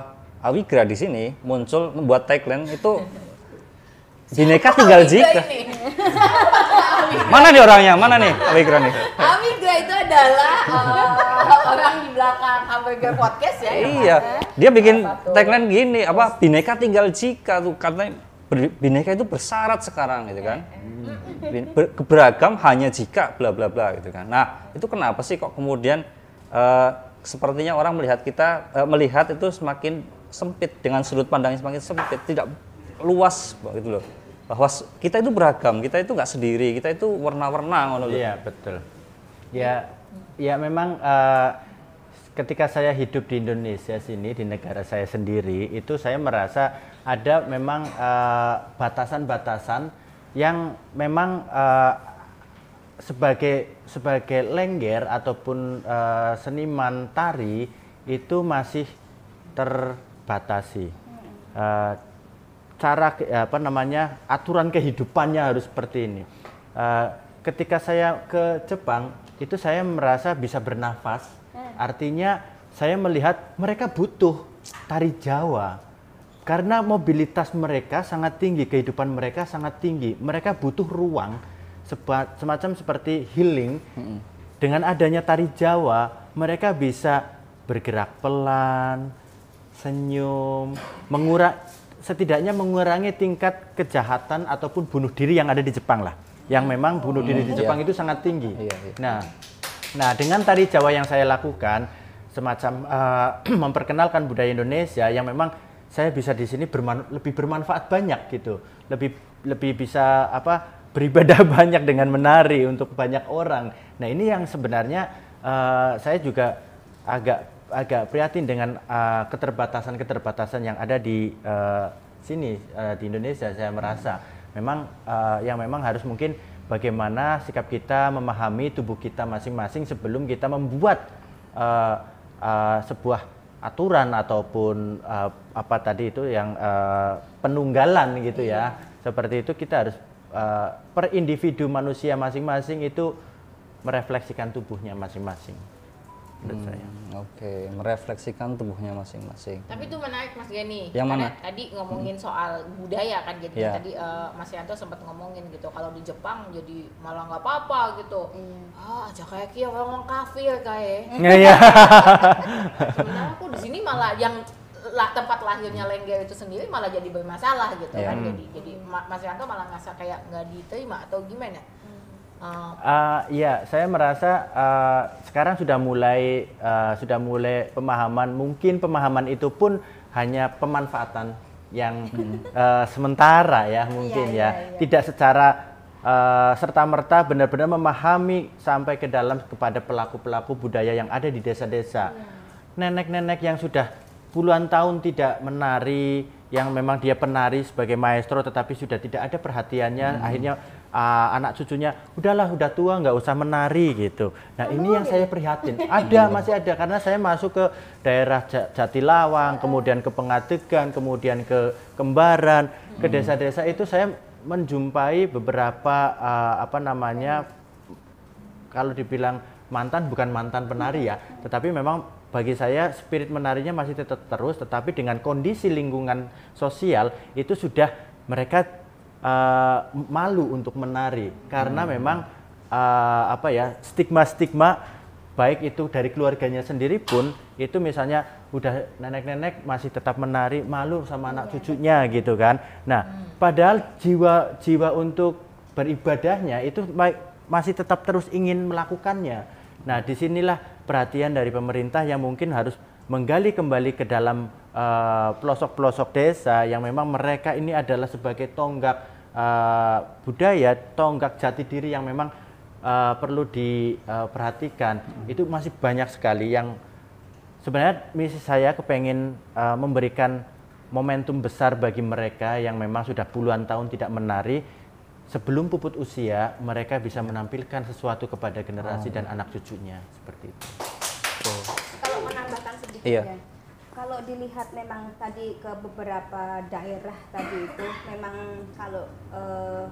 Awigra di sini muncul membuat tagline itu Bhinneka Tunggal Ika. Mana nih orangnya? Mana nih? Awigra nih. Awigra itu adalah uh, orang di belakang Awigra podcast ya. Iya. Dia bikin tagline gini, apa Bhinneka Tunggal Ika tuh katanya bineka itu bersyarat sekarang gitu kan. Beragam hanya jika bla bla bla gitu kan. Nah, itu kenapa sih kok kemudian uh, sepertinya orang melihat kita uh, melihat itu semakin sempit dengan sudut pandangnya semakin sempit, tidak luas gitu loh, bahwa kita itu beragam, kita itu nggak sendiri, kita itu warna-warna ngono. Iya betul. Ya, ya memang uh, ketika saya hidup di Indonesia sini, di negara saya sendiri, itu saya merasa ada memang uh, batasan-batasan yang memang uh, sebagai sebagai lengger ataupun uh, seniman tari itu masih terbatasi. Uh, cara apa namanya aturan kehidupannya harus seperti ini. Uh, ketika saya ke Jepang itu saya merasa bisa bernafas, artinya saya melihat mereka butuh tari Jawa karena mobilitas mereka sangat tinggi, kehidupan mereka sangat tinggi, mereka butuh ruang semacam seperti healing. Dengan adanya tari Jawa mereka bisa bergerak pelan, senyum, mengurangi setidaknya mengurangi tingkat kejahatan ataupun bunuh diri yang ada di Jepang lah. Yang memang bunuh diri di Jepang itu sangat tinggi. Nah, nah dengan tari Jawa yang saya lakukan, semacam uh, memperkenalkan budaya Indonesia yang memang saya bisa di sini berman, lebih bermanfaat banyak gitu, lebih lebih bisa apa beribadah banyak dengan menari untuk banyak orang. Nah ini yang sebenarnya uh, saya juga agak agak prihatin dengan uh, keterbatasan-keterbatasan yang ada di uh, sini uh, di Indonesia. Saya merasa memang uh, yang memang harus mungkin bagaimana sikap kita memahami tubuh kita masing-masing sebelum kita membuat uh, uh, sebuah aturan ataupun uh, apa tadi itu yang uh, penunggalan gitu ya. Seperti itu kita harus uh, per individu manusia masing-masing itu merefleksikan tubuhnya masing-masing. Hmm, Oke, okay. Merefleksikan tubuhnya masing-masing. Tapi itu menarik Mas Gani. Yang mana? Tadi ngomongin soal budaya kan, jadi yeah. tadi uh, Mas Rianto sempat ngomongin gitu. Kalau di Jepang jadi malah nggak apa-apa gitu. Mm. Ah, aja kayak kia orang kafir kayak. Iya. Sebenarnya aku di sini malah yang lah, tempat lahirnya lengger itu sendiri malah jadi bermasalah gitu yeah. kan. Jadi, jadi Mas Rianto malah ngerasa kayak nggak diterima atau gimana? Uh, ya, saya merasa uh, sekarang sudah mulai uh, sudah mulai pemahaman, mungkin pemahaman itu pun hanya pemanfaatan yang uh, sementara ya mungkin ya, ya. Ya, ya. Tidak secara uh, serta-merta benar-benar memahami sampai ke dalam kepada pelaku-pelaku budaya yang ada di desa-desa. Ya. Nenek-nenek yang sudah puluhan tahun tidak menari, yang memang dia penari sebagai maestro tetapi sudah tidak ada perhatiannya, hmm. akhirnya Uh, anak cucunya udahlah udah tua nggak usah menari gitu. Nah oh, ini yang ya? saya prihatin. Ada masih ada karena saya masuk ke daerah Jatilawang, kemudian ke Pengadegan, kemudian ke Kembaran, hmm. ke desa-desa itu saya menjumpai beberapa uh, apa namanya kalau dibilang mantan bukan mantan penari ya, tetapi memang bagi saya spirit menarinya masih tetap terus, tetapi dengan kondisi lingkungan sosial itu sudah mereka Uh, malu untuk menari karena hmm. memang uh, apa ya stigma-stigma baik itu dari keluarganya sendiri pun itu misalnya udah nenek-nenek masih tetap menari malu sama anak cucunya gitu kan. Nah hmm. padahal jiwa-jiwa untuk beribadahnya itu masih tetap terus ingin melakukannya. Nah disinilah perhatian dari pemerintah yang mungkin harus menggali kembali ke dalam uh, pelosok-pelosok desa yang memang mereka ini adalah sebagai tonggak Uh, budaya, tonggak jati diri yang memang uh, perlu diperhatikan. Uh, hmm. Itu masih banyak sekali yang sebenarnya misi saya kepengen uh, memberikan momentum besar bagi mereka yang memang sudah puluhan tahun tidak menari. Sebelum puput usia, mereka bisa menampilkan sesuatu kepada generasi oh. dan anak cucunya. Seperti itu. Oh. Kalau menambahkan sedikit iya. ya. Kalau dilihat memang tadi ke beberapa daerah tadi itu memang kalau uh,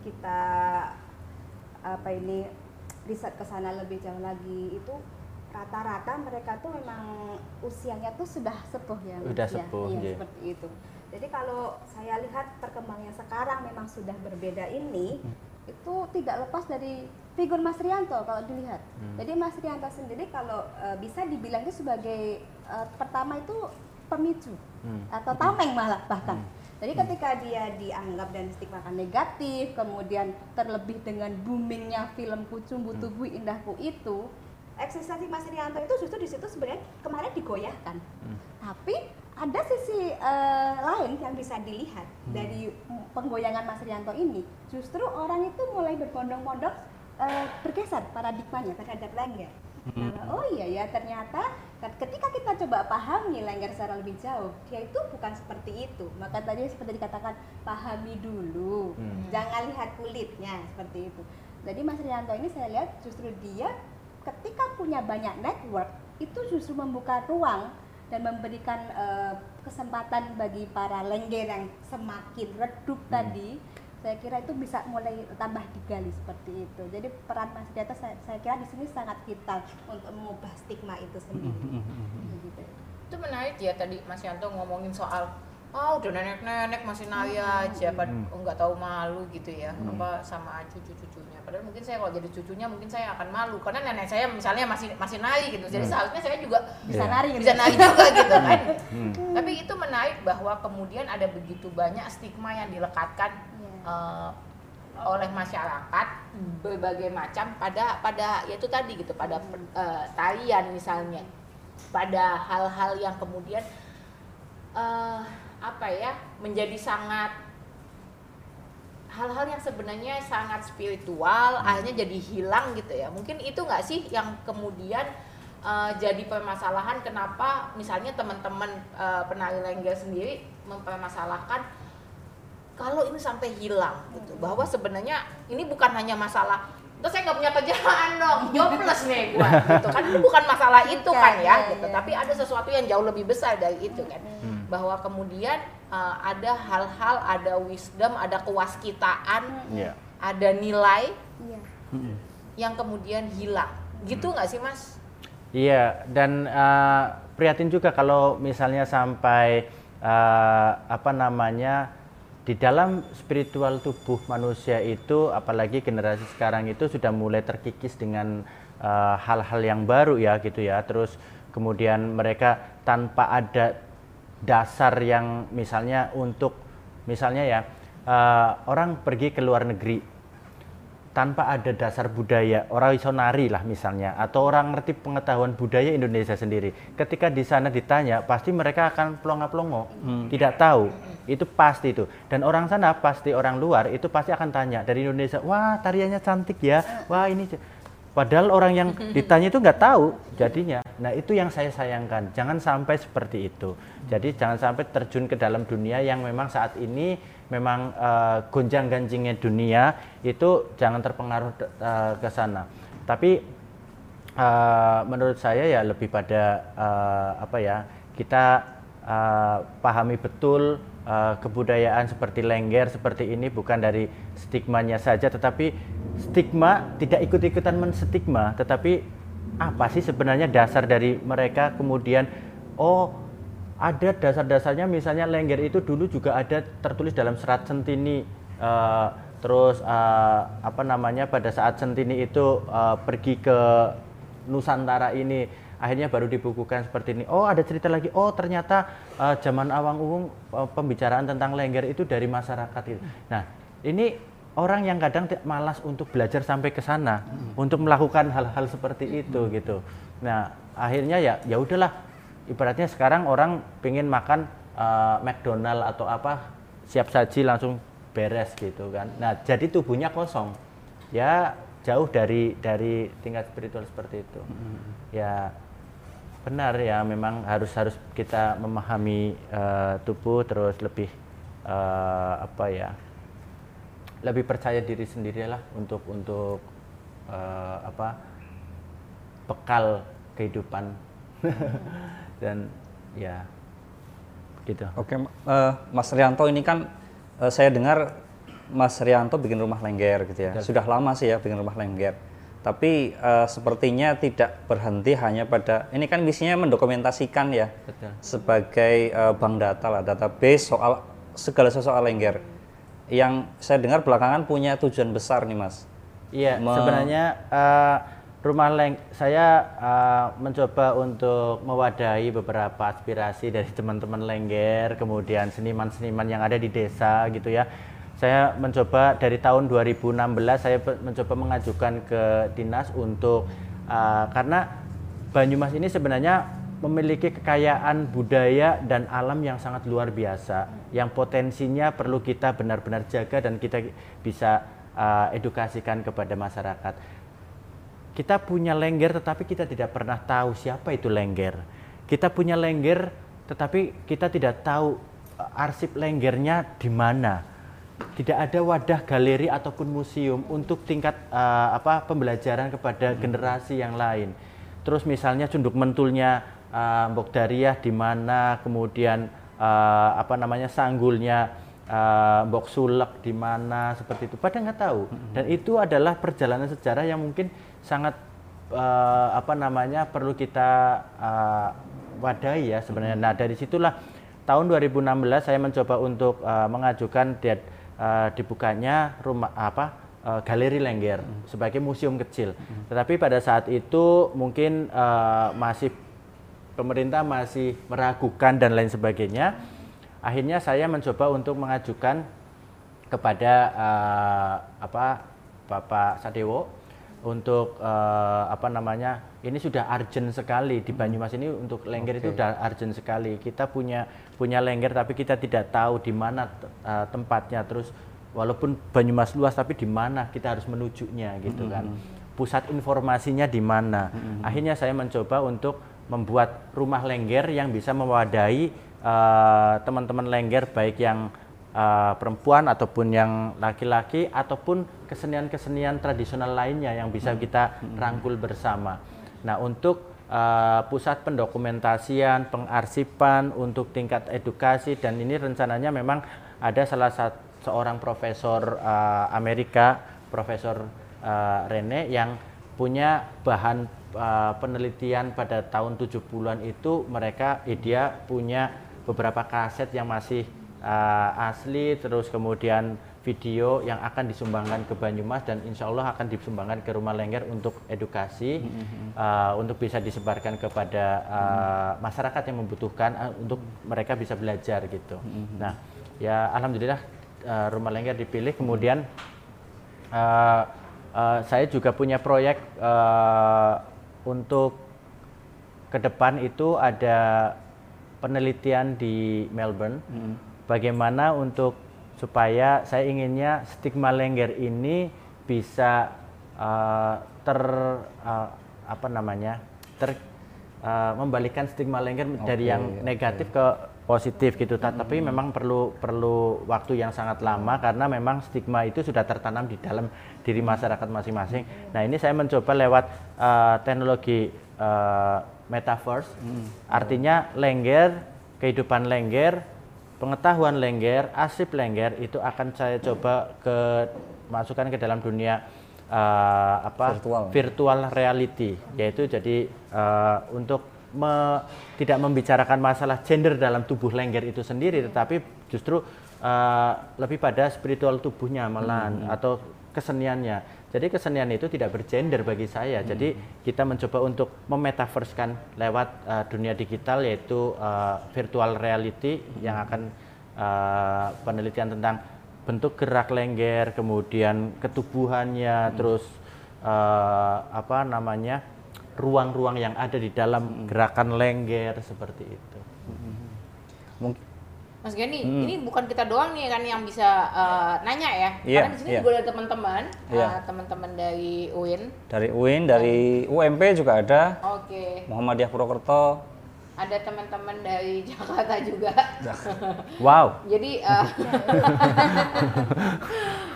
kita apa ini riset ke sana lebih jauh lagi itu rata-rata mereka tuh memang usianya tuh sudah sepuh ya. Sudah sepuh ya, iya, seperti itu. Jadi kalau saya lihat perkembangan sekarang memang sudah berbeda ini hmm. itu tidak lepas dari figur Mas Rianto kalau dilihat. Hmm. Jadi Mas Rianto sendiri kalau uh, bisa dibilangnya sebagai uh, pertama itu pemicu hmm. atau tameng malah bahkan. Hmm. Jadi hmm. ketika dia dianggap dan distigmakan negatif, kemudian terlebih dengan boomingnya film Kucumbu Tubuh Indahku itu, eksistensi Mas Rianto itu justru di situ sebenarnya kemarin digoyahkan. Hmm. Tapi ada sisi uh, lain yang bisa dilihat hmm. dari penggoyangan Mas Rianto ini, justru orang itu mulai berbondong-bondong Uh, bergeser paradigmanya terhadap lengger. Hmm. Nah, oh iya ya ternyata ketika kita coba pahami lengger secara lebih jauh, dia itu bukan seperti itu. Maka tadi seperti dikatakan pahami dulu, hmm. jangan lihat kulitnya seperti itu. Jadi Mas Rianto ini saya lihat justru dia ketika punya banyak network itu justru membuka ruang dan memberikan uh, kesempatan bagi para lengger yang semakin redup hmm. tadi. Saya kira itu bisa mulai tambah digali seperti itu. Jadi peran Mas Rianto saya, saya kira di sini sangat vital untuk mengubah stigma itu sendiri. Gitu. Itu menarik ya tadi Mas Rianto ngomongin soal oh udah nenek-nenek masih nari aja, hmm. oh, nggak tahu malu gitu ya, hmm. apa sama cucu-cucunya. Padahal mungkin saya kalau jadi cucunya mungkin saya akan malu karena nenek saya misalnya masih masih nari gitu. Jadi hmm. seharusnya saya juga bisa yeah. nari, gitu. bisa nari juga gitu kan. Hmm. Tapi itu menarik bahwa kemudian ada begitu banyak stigma yang dilekatkan Uh, oleh masyarakat berbagai macam pada pada yaitu tadi gitu pada uh, tarian misalnya pada hal-hal yang kemudian uh, apa ya menjadi sangat hal-hal yang sebenarnya sangat spiritual, hmm. akhirnya jadi hilang gitu ya. Mungkin itu nggak sih yang kemudian uh, jadi permasalahan, kenapa misalnya teman-teman uh, penari lenggel sendiri mempermasalahkan kalau ini sampai hilang gitu, bahwa sebenarnya ini bukan hanya masalah terus saya nggak punya kerjaan dong, jobless nih gue gitu kan, itu bukan masalah itu kan ya gitu, tapi ada sesuatu yang jauh lebih besar dari itu kan, bahwa kemudian uh, ada hal-hal, ada wisdom, ada kewaskitaan, yeah. ada nilai yeah. yang kemudian hilang gitu, nggak sih Mas? Iya, yeah, dan uh, prihatin juga kalau misalnya sampai uh, apa namanya di dalam spiritual tubuh manusia itu, apalagi generasi sekarang itu sudah mulai terkikis dengan uh, hal-hal yang baru ya gitu ya. Terus kemudian mereka tanpa ada dasar yang misalnya untuk misalnya ya uh, orang pergi ke luar negeri tanpa ada dasar budaya, orang sonari lah misalnya, atau orang ngerti pengetahuan budaya Indonesia sendiri. Ketika di sana ditanya, pasti mereka akan plonga-plongo, hmm. tidak tahu. Itu pasti itu. Dan orang sana pasti, orang luar itu pasti akan tanya dari Indonesia, wah tariannya cantik ya, wah ini. Padahal orang yang ditanya itu nggak tahu jadinya. Nah itu yang saya sayangkan. Jangan sampai seperti itu. Jadi jangan sampai terjun ke dalam dunia yang memang saat ini memang uh, gonjang-ganjingnya dunia itu, jangan terpengaruh uh, ke sana. Tapi uh, menurut saya ya lebih pada uh, apa ya, kita uh, pahami betul uh, kebudayaan seperti lengger seperti ini bukan dari stigmanya saja, tetapi stigma tidak ikut-ikutan menstigma, tetapi apa sih sebenarnya dasar dari mereka, kemudian oh ada dasar-dasarnya, misalnya lengger itu dulu juga ada tertulis dalam Serat Centini, uh, terus uh, apa namanya pada saat Centini itu uh, pergi ke Nusantara ini, akhirnya baru dibukukan seperti ini. Oh ada cerita lagi, oh ternyata uh, zaman Awang Uwung uh, pembicaraan tentang lengger itu dari masyarakat itu. Nah ini orang yang kadang malas untuk belajar sampai ke sana, hmm. untuk melakukan hal-hal seperti itu hmm. gitu. Nah akhirnya ya ya udahlah. Ibaratnya sekarang orang pengen makan uh, McDonald atau apa, siap saji langsung beres gitu kan. Nah jadi tubuhnya kosong, ya jauh dari dari tingkat spiritual seperti itu. Hmm. Ya benar ya, memang harus harus kita memahami uh, tubuh, terus lebih uh, apa ya, lebih percaya diri sendirilah untuk untuk uh, apa bekal kehidupan. Dan ya gitu. Oke, uh, Mas Rianto ini kan uh, saya dengar Mas Rianto bikin rumah lengger gitu ya. Betul. Sudah lama sih ya bikin rumah lengger. Tapi uh, sepertinya tidak berhenti hanya pada ini kan misinya mendokumentasikan ya. Betul. Sebagai uh, bank data lah, database soal segala sesuatu soal lengger. Yang saya dengar belakangan punya tujuan besar nih Mas. Iya, Me- sebenarnya uh, Rumah Leng, saya uh, mencoba untuk mewadahi beberapa aspirasi dari teman-teman lengger, kemudian seniman-seniman yang ada di desa gitu ya. Saya mencoba dari tahun dua ribu enam belas saya mencoba mengajukan ke dinas untuk uh, karena Banyumas ini sebenarnya memiliki kekayaan budaya dan alam yang sangat luar biasa, yang potensinya perlu kita benar-benar jaga dan kita bisa uh, edukasikan kepada masyarakat. Kita punya lengger tetapi kita tidak pernah tahu siapa itu lengger. Kita punya lengger tetapi kita tidak tahu arsip lenggernya di mana. Tidak ada wadah galeri ataupun museum untuk tingkat uh, apa pembelajaran kepada generasi yang lain. Terus misalnya cunduk mentulnya uh, Mbok Dariah di mana, kemudian uh, apa namanya sanggulnya Uh, Mbok Sulek di mana, seperti itu pada nggak tahu. Dan itu adalah perjalanan sejarah yang mungkin sangat uh, apa namanya perlu kita uh, wadahi ya sebenarnya. Nah dari situlah tahun dua ribu enam belas saya mencoba untuk uh, mengajukan di, uh, dibukanya rumah apa uh, galeri lengger sebagai museum kecil. Tetapi pada saat itu mungkin uh, masih pemerintah masih meragukan dan lain sebagainya. Akhirnya saya mencoba untuk mengajukan kepada uh, apa Bapak Sadewo untuk uh, apa namanya, ini sudah urgent sekali di Banyumas ini untuk lengger. Okay. Itu sudah urgent sekali. Kita punya punya lengger tapi kita tidak tahu di mana uh, tempatnya. Terus walaupun Banyumas luas tapi di mana kita harus menujunya gitu, mm-hmm. kan. Pusat informasinya di mana. Mm-hmm. Akhirnya saya mencoba untuk membuat rumah lengger yang bisa mewadahi uh, teman-teman lengger baik yang Uh, perempuan ataupun yang laki-laki ataupun kesenian-kesenian tradisional lainnya yang bisa kita hmm. rangkul bersama. Nah, untuk uh, pusat pendokumentasian, pengarsipan, untuk tingkat edukasi, dan ini rencananya memang ada salah satu seorang profesor uh, Amerika, Profesor uh, Rene, yang punya bahan uh, penelitian pada tahun tujuh puluhan itu. Mereka eh, dia punya beberapa kaset yang masih Uh, asli, terus kemudian video yang akan disumbangkan ke Banyumas dan insya Allah akan disumbangkan ke rumah lengger untuk edukasi, mm-hmm. uh, untuk bisa disebarkan kepada uh, mm-hmm. masyarakat yang membutuhkan, uh, untuk mereka bisa belajar gitu. Mm-hmm. Nah, ya alhamdulillah uh, rumah lengger dipilih. Kemudian uh, uh, saya juga punya proyek uh, untuk ke depan itu ada penelitian di Melbourne. Mm-hmm. Bagaimana untuk supaya saya inginnya stigma lengger ini bisa uh, ter uh, apa namanya ter uh, membalikan stigma lengger okay, dari yang negatif okay. ke positif gitu. Mm-hmm. Tapi memang perlu perlu waktu yang sangat lama karena memang stigma itu sudah tertanam di dalam diri masyarakat masing-masing. Nah, ini saya mencoba lewat uh, teknologi uh, metaverse. Mm-hmm. Artinya lengger, kehidupan lengger, pengetahuan lengger, arsip lengger itu akan saya coba ke masukkan ke dalam dunia uh, apa virtual. virtual reality, yaitu jadi uh, untuk me, tidak membicarakan masalah gender dalam tubuh lengger itu sendiri, tetapi justru uh, lebih pada spiritual tubuhnya malahan, hmm. atau keseniannya. Jadi kesenian itu tidak bergender bagi saya. Hmm. Jadi kita mencoba untuk memetaverskan lewat uh, dunia digital, yaitu uh, virtual reality, hmm. yang akan uh, penelitian tentang bentuk gerak lengger, kemudian ketubuhannya, hmm. terus uh, apa namanya ruang-ruang yang ada di dalam hmm. gerakan lengger seperti itu. Hmm. Mungkin Mas Gani, hmm. ini bukan kita doang nih kan yang bisa uh, nanya ya, yeah, karena di sini yeah. juga ada teman-teman, yeah. uh, teman-teman dari U I N, dari U I N, dari U M P juga ada, oke, okay. Muhammadiyah Purwokerto, ada teman-teman dari Jakarta juga, wow, jadi, uh,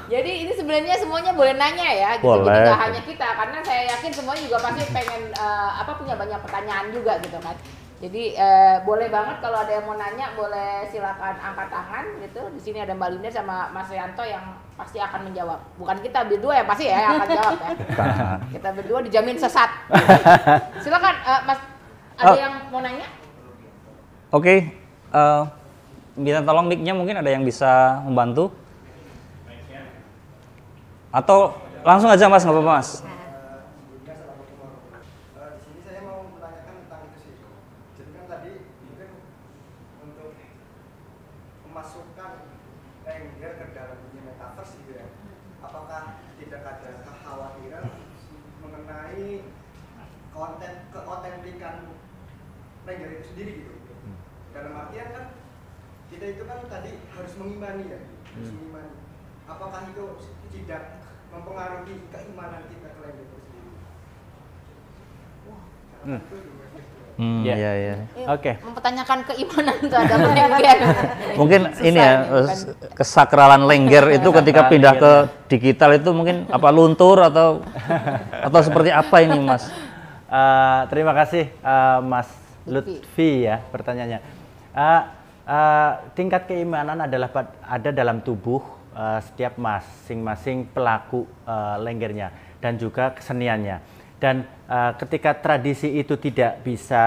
jadi ini sebenarnya semuanya boleh nanya ya, gitu, gitu nggak hanya kita, karena saya yakin semuanya juga pasti pengen uh, apa punya banyak pertanyaan juga gitu kan. Jadi eh, boleh banget kalau ada yang mau nanya, boleh silakan angkat tangan gitu. Di sini ada Mbak Linda sama Mas Rianto yang pasti akan menjawab. Bukan kita berdua ya pasti ya yang akan jawab ya. Kita berdua dijamin sesat. Silakan eh, Mas, ada oh. yang mau nanya? Oke, okay. uh, bisa tolong mic-nya mungkin ada yang bisa membantu? Atau langsung aja Mas, nggak apa-apa Mas. Hmm, ya, ya, ya. Oke. Okay. Mempertanyakan keimanan terhadap lengger. Mungkin ini ya, kesakralan lengger itu ketika pindah ke digital itu mungkin apa luntur atau atau seperti apa ini, Mas? Uh, terima kasih, uh, Mas Lutfi ya pertanyaannya. Uh, uh, tingkat keimanan adalah ada dalam tubuh uh, setiap masing-masing pelaku uh, lenggernya dan juga keseniannya. Dan uh, ketika tradisi itu tidak bisa,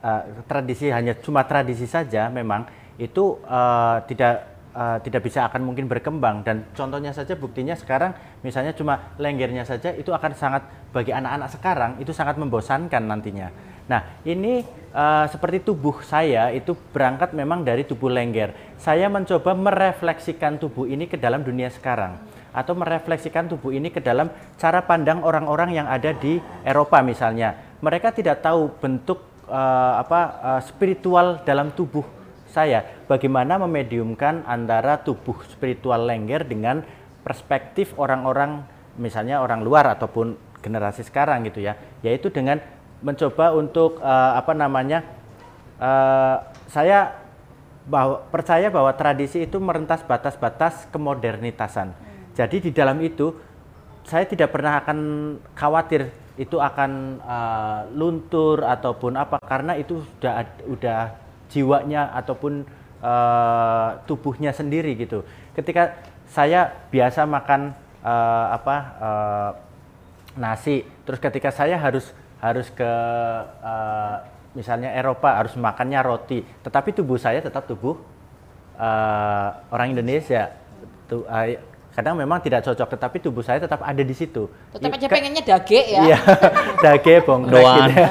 uh, tradisi hanya cuma tradisi saja memang, itu uh, tidak uh, tidak bisa akan mungkin berkembang. Dan contohnya saja buktinya sekarang, misalnya cuma lenggernya saja, itu akan sangat, bagi anak-anak sekarang, itu sangat membosankan nantinya. Nah, ini uh, seperti tubuh saya itu berangkat memang dari tubuh lengger. Saya mencoba merefleksikan tubuh ini ke dalam dunia sekarang. atau merefleksikan tubuh ini ke dalam cara pandang orang-orang yang ada di Eropa misalnya. Mereka tidak tahu bentuk uh, apa uh, spiritual dalam tubuh saya. Bagaimana memediumkan antara tubuh spiritual lengger dengan perspektif orang-orang misalnya orang luar ataupun generasi sekarang gitu ya. Yaitu dengan mencoba untuk uh, apa namanya uh, saya bahwa, percaya bahwa tradisi itu merentas batas-batas kemodernitasan. Jadi di dalam itu saya tidak pernah akan khawatir itu akan uh, luntur ataupun apa, karena itu sudah udah jiwanya ataupun uh, tubuhnya sendiri gitu. Ketika saya biasa makan uh, apa uh, nasi, terus ketika saya harus harus ke uh, misalnya Eropa harus makannya roti, tetapi tubuh saya tetap tubuh uh, orang Indonesia. Tuh, uh, kadang memang tidak cocok, tetapi tubuh saya tetap ada di situ. Tetap aja pengennya dage ya. Iya, dage bongkrek gitu.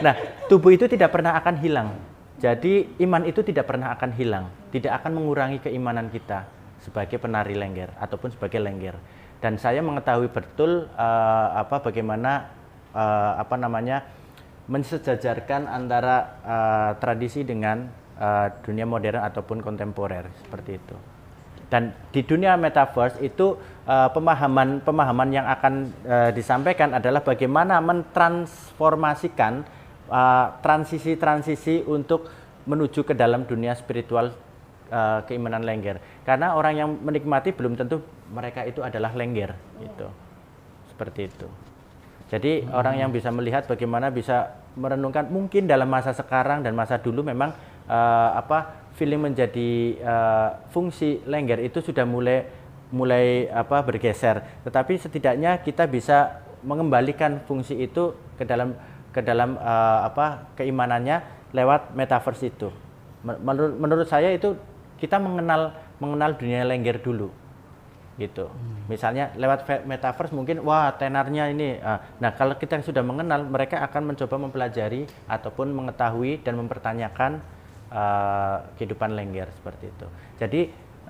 Nah, tubuh itu tidak pernah akan hilang. Jadi iman itu tidak pernah akan hilang, tidak akan mengurangi keimanan kita sebagai penari lengger ataupun sebagai lengger. Dan saya mengetahui betul uh, apa bagaimana uh, apa namanya mensejajarkan antara uh, tradisi dengan uh, dunia modern ataupun kontemporer seperti itu. Dan di dunia metaverse itu uh, pemahaman pemahaman yang akan uh, disampaikan adalah bagaimana mentransformasikan uh, transisi-transisi untuk menuju ke dalam dunia spiritual uh, keimanan lengger. Karena orang yang menikmati belum tentu mereka itu adalah lengger gitu. Seperti itu. Jadi hmm. orang yang bisa melihat bagaimana bisa merenungkan, mungkin dalam masa sekarang dan masa dulu memang uh, apa feeling menjadi uh, fungsi lengger itu sudah mulai mulai apa bergeser, tetapi setidaknya kita bisa mengembalikan fungsi itu ke dalam ke dalam uh, apa keimanannya lewat metaverse itu. Menurut, menurut saya itu kita mengenal mengenal dunia lengger dulu gitu. Hmm. Misalnya lewat metaverse mungkin wah tenarnya ini. Uh, nah kalau kita sudah mengenal, mereka akan mencoba mempelajari ataupun mengetahui dan mempertanyakan Uh, kehidupan lengger seperti itu. Jadi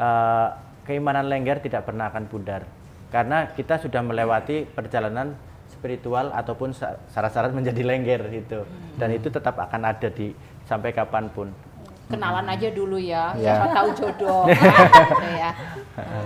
uh, keimanan lengger tidak pernah akan pudar karena kita sudah melewati perjalanan spiritual ataupun syarat-syarat menjadi lengger itu, dan itu tetap akan ada di sampai kapanpun. Kenalan aja dulu ya, siapa ya. Tahu jodoh. Ya.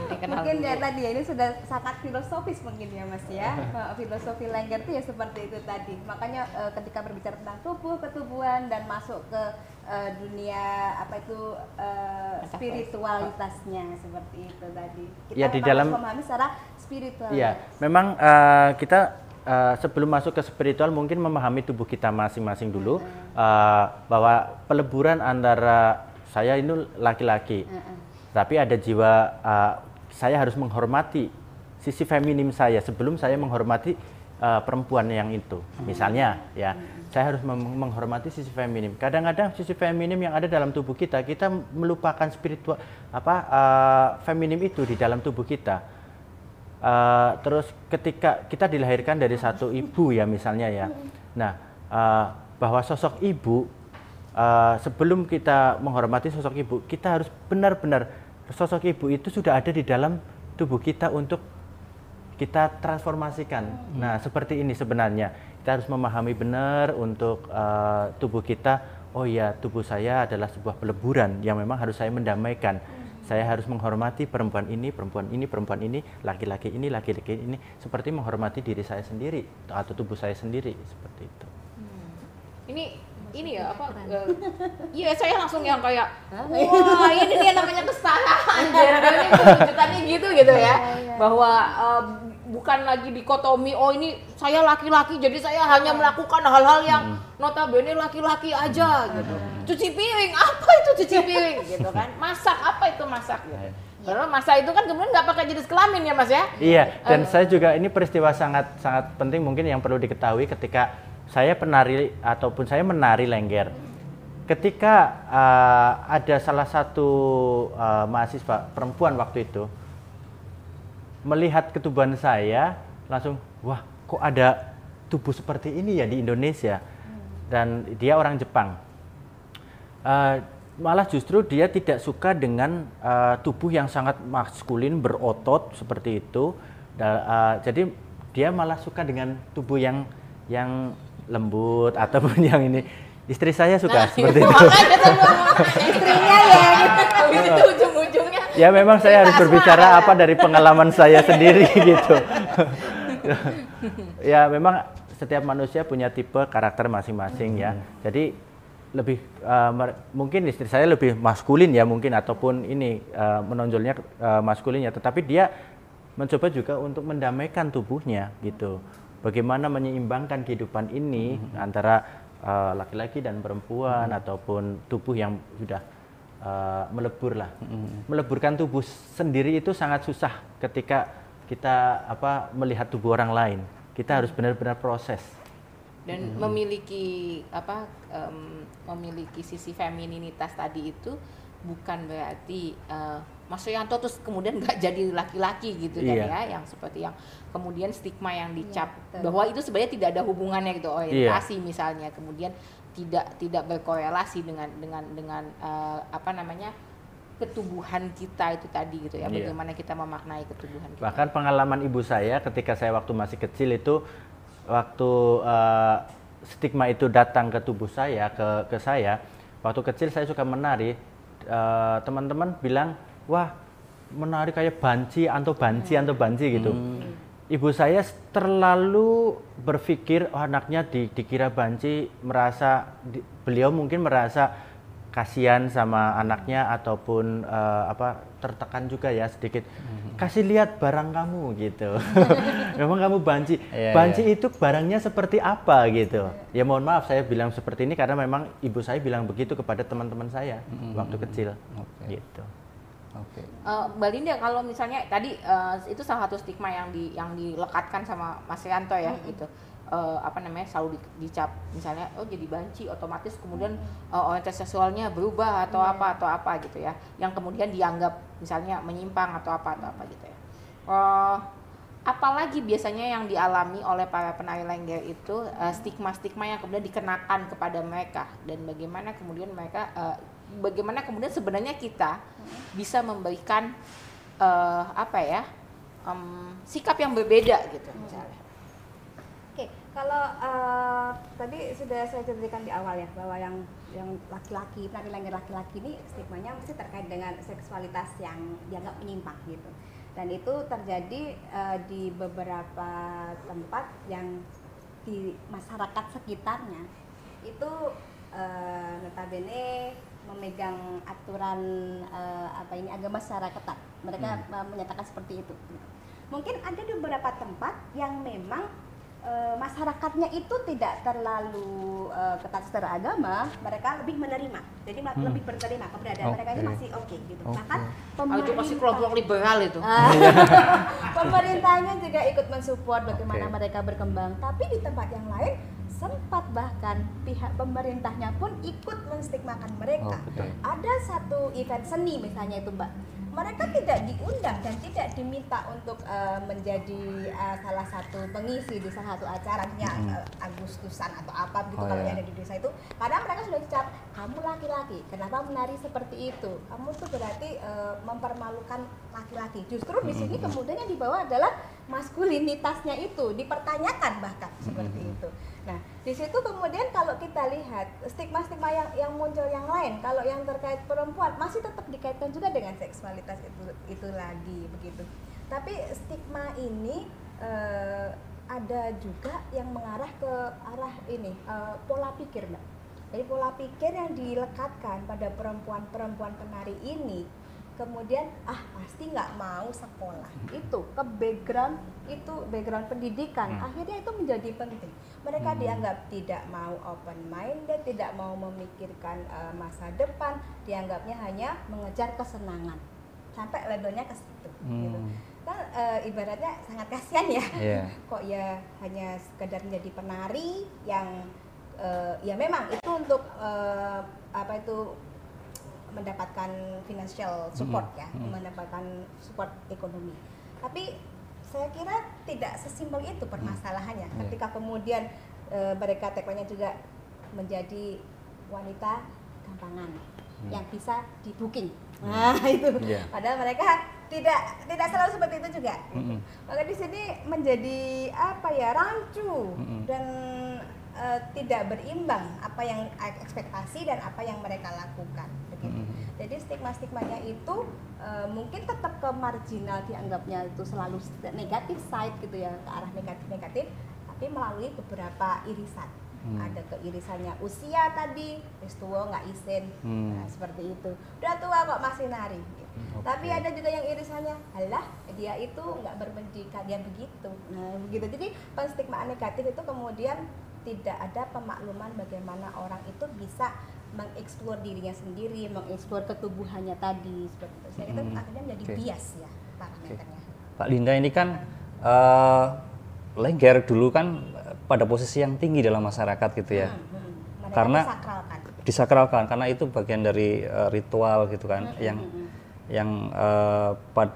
Mungkin ya, tadi ya, ini sudah sangat filosofis mungkin ya Mas ya, filosofi lengger itu ya seperti itu tadi. Makanya uh, ketika berbicara tentang tubuh, ketubuhan dan masuk ke uh, dunia apa itu uh, spiritualitasnya seperti itu tadi. Kita ya, di dalam memahami secara spiritual. Iya, memang uh, kita Uh, sebelum masuk ke spiritual mungkin memahami tubuh kita masing-masing dulu, mm-hmm. uh, bahwa peleburan antara saya ini laki-laki, mm-hmm. tapi ada jiwa uh, saya harus menghormati sisi feminim saya sebelum saya menghormati uh, perempuan yang itu, mm-hmm. misalnya ya, mm-hmm. saya harus menghormati sisi feminim. Kadang-kadang sisi feminim yang ada dalam tubuh kita, kita melupakan spiritual apa uh, feminim itu di dalam tubuh kita. Uh, terus ketika kita dilahirkan dari satu ibu ya misalnya ya, nah uh, bahwa sosok ibu uh, sebelum kita menghormati sosok ibu, kita harus benar-benar sosok ibu itu sudah ada di dalam tubuh kita untuk kita transformasikan. Nah seperti ini sebenarnya kita harus memahami benar untuk uh, tubuh kita. Oh ya, tubuh saya adalah sebuah peleburan yang memang harus saya mendamaikan. Saya harus menghormati perempuan ini, perempuan ini, perempuan ini, laki-laki ini, laki-laki ini, seperti menghormati diri saya sendiri atau tubuh saya sendiri seperti itu. Hmm. Ini, ini ya apa? Iya, saya langsung yang kayak, wah ini dia namanya kesalahan. Ini kelanjutannya gitu gitu ya, bahwa uh, bukan lagi dikotomi, oh ini saya laki-laki jadi saya hanya melakukan hal-hal yang notabene laki-laki aja gitu. Cuci piring, apa itu cuci piring gitu kan. Masak, apa itu masak gitu. Karena masak itu kan kemudian nggak pakai jenis kelamin ya Mas ya. Iya, dan uh. saya juga ini peristiwa sangat sangat penting mungkin yang perlu diketahui ketika saya penari ataupun saya menari lengger. Ketika uh, ada salah satu uh, mahasiswa perempuan waktu itu melihat ketubuhan saya, langsung wah kok ada tubuh seperti ini ya di Indonesia, dan dia orang Jepang. Uh, malah justru dia tidak suka dengan uh, tubuh yang sangat maskulin, berotot seperti itu. Uh, jadi dia malah suka dengan tubuh yang yang lembut ataupun yang ini. Istri saya suka nah, seperti itu. Istrinya ya, gitu ujung-ujungnya. Ya memang saya harus berbicara apa dari pengalaman saya sendiri gitu. Ya memang setiap manusia punya tipe karakter masing-masing hmm. ya. Jadi lebih uh, mungkin istri saya lebih maskulin ya mungkin ataupun ini uh, menonjolnya uh, maskulinnya, tetapi dia mencoba juga untuk mendamaikan tubuhnya gitu. Bagaimana menyeimbangkan kehidupan ini mm-hmm. antara laki-laki uh, dan perempuan mm-hmm. ataupun tubuh yang sudah uh, melebur lah. Mm-hmm. Meleburkan tubuh sendiri itu sangat susah ketika kita apa melihat tubuh orang lain. Kita harus benar-benar proses. Dan hmm. memiliki apa um, memiliki sisi femininitas tadi itu bukan berarti uh, Mas Rianto terus kemudian nggak jadi laki-laki gitu iya. kan ya, yang seperti yang kemudian stigma yang dicap ya, bahwa itu sebenarnya tidak ada hubungannya gitu orientasi iya. misalnya, kemudian tidak tidak berkorelasi dengan dengan dengan uh, apa namanya ketubuhan kita itu tadi gitu ya, bagaimana iya. kita memaknai ketubuhan kita. Bahkan pengalaman ibu saya ketika saya waktu masih kecil itu, waktu uh, stigma itu datang ke tubuh saya, ke, ke saya, waktu kecil saya suka menari, uh, teman-teman bilang, wah menari kayak banci, anto banci, anto banci gitu. Hmm. Ibu saya terlalu berpikir, oh, anaknya di, dikira banci, merasa di, beliau mungkin merasa kasihan sama anaknya ataupun uh, apa tertekan juga ya sedikit. Kasih lihat barang kamu gitu. Memang kamu banci. Yeah, banci yeah. itu barangnya seperti apa gitu. Yeah. Ya mohon maaf saya bilang seperti ini karena memang ibu saya bilang begitu kepada teman-teman saya mm-hmm. waktu kecil. Okay. Gitu. Oke. Okay. Uh, Mbak Linda kalau misalnya tadi uh, itu salah satu stigma yang di yang dilekatkan sama Mas Rianto ya mm-hmm. gitu. Uh, apa namanya selalu di, dicap misalnya oh jadi banci otomatis kemudian uh, orientasi seksualnya berubah atau yeah. apa atau apa gitu ya yang kemudian dianggap misalnya menyimpang atau apa atau apa gitu ya. Uh, apalagi biasanya yang dialami oleh para penari lengger itu uh, stigma-stigma yang kemudian dikenakan kepada mereka dan bagaimana kemudian mereka uh, bagaimana kemudian sebenarnya kita bisa memberikan uh, apa ya um, sikap yang berbeda gitu misalnya. Kalau uh, tadi sudah saya ceritakan di awal ya bahwa yang yang laki-laki, penari lengger laki-laki ini stigmanya masih terkait dengan seksualitas yang dianggap menyimpang gitu. Dan itu terjadi uh, di beberapa tempat yang di masyarakat sekitarnya itu uh, notabene memegang aturan uh, apa ini agama secara ketat. Mereka hmm. menyatakan seperti itu. Mungkin ada beberapa tempat yang memang E, masyarakatnya itu tidak terlalu e, ketat secara agama, mereka lebih menerima, jadi hmm. lebih berterima keberadaan okay. mereka ini masih oke okay, gitu. Okay. Bahkan pemerintah oh, masih kelompok liberal itu. Pemerintahnya juga ikut mensupport bagaimana okay. mereka berkembang, tapi di tempat yang lain sempat bahkan pihak pemerintahnya pun ikut menstigmakan mereka. Okay. Ada satu event seni misalnya itu Mbak. Mereka tidak diundang dan tidak diminta untuk uh, menjadi uh, salah satu pengisi di salah satu acaranya hmm. uh, Agustusan atau apa gitu oh, kalau yeah. ada di desa itu. Karena mereka sudah dicap, kamu laki-laki, kenapa menari seperti itu? Kamu tuh berarti uh, mempermalukan laki-laki. Justru di sini hmm. kemudian yang dibawa adalah maskulinitasnya itu dipertanyakan bahkan hmm. seperti itu. Nah, di situ kemudian kalau kita lihat stigma-stigma yang yang muncul yang lain, kalau yang terkait perempuan masih tetap dikaitkan juga dengan seksualitas itu itu lagi begitu. Tapi stigma ini eh, ada juga yang mengarah ke arah ini eh, pola pikir, Mbak. Jadi pola pikir yang dilekatkan pada perempuan-perempuan penari ini. Kemudian ah pasti nggak mau sekolah itu ke background itu background pendidikan hmm. akhirnya itu menjadi penting mereka hmm. dianggap tidak mau open minded tidak mau memikirkan uh, masa depan dianggapnya hanya mengejar kesenangan sampai levelnya ke situ hmm. gitu. Kan uh, ibaratnya sangat kasihan ya yeah. kok ya hanya sekedar menjadi penari yang uh, ya memang itu untuk uh, apa itu mendapatkan financial support mm-hmm. ya, mm-hmm. mendapatkan support ekonomi. Tapi saya kira tidak sesimpel itu permasalahannya. Mm-hmm. Ketika kemudian e, mereka tekonya juga menjadi wanita gampangan, hmm. yang bisa di booking. Hmm. Nah itu, yeah. Padahal mereka tidak tidak selalu seperti itu juga. Mm-hmm. Maka di sini menjadi apa ya, rancu mm-hmm. dan e, tidak berimbang apa yang ekspektasi dan apa yang mereka lakukan. Begitu. Mm-hmm. Jadi stigma-stigmanya itu e, mungkin tetap ke marginal, dianggapnya itu selalu negatif side gitu ya, ke arah negatif-negatif, tapi melalui beberapa irisan. Hmm. Ada keirisannya usia tadi, wis tua nggak isin, hmm. nah, seperti itu. Udah tua kok masih nari. Okay. Tapi ada juga yang irisannya, alah dia itu nggak berpendidikan, dia begitu. Nah, begitu. Jadi penstigmaan negatif itu kemudian tidak ada pemakluman bagaimana orang itu bisa mengeksplor dirinya sendiri, mengeksplor ketubuhannya tadi seperti itu. Jadi hmm. itu akhirnya menjadi okay. bias ya parameternya. Okay. Pak Linda ini kan uh, lengger dulu kan pada posisi yang tinggi dalam masyarakat gitu ya, hmm, hmm. karena disakralkan. disakralkan karena itu bagian dari uh, ritual gitu kan, hmm, yang hmm. yang uh, pad,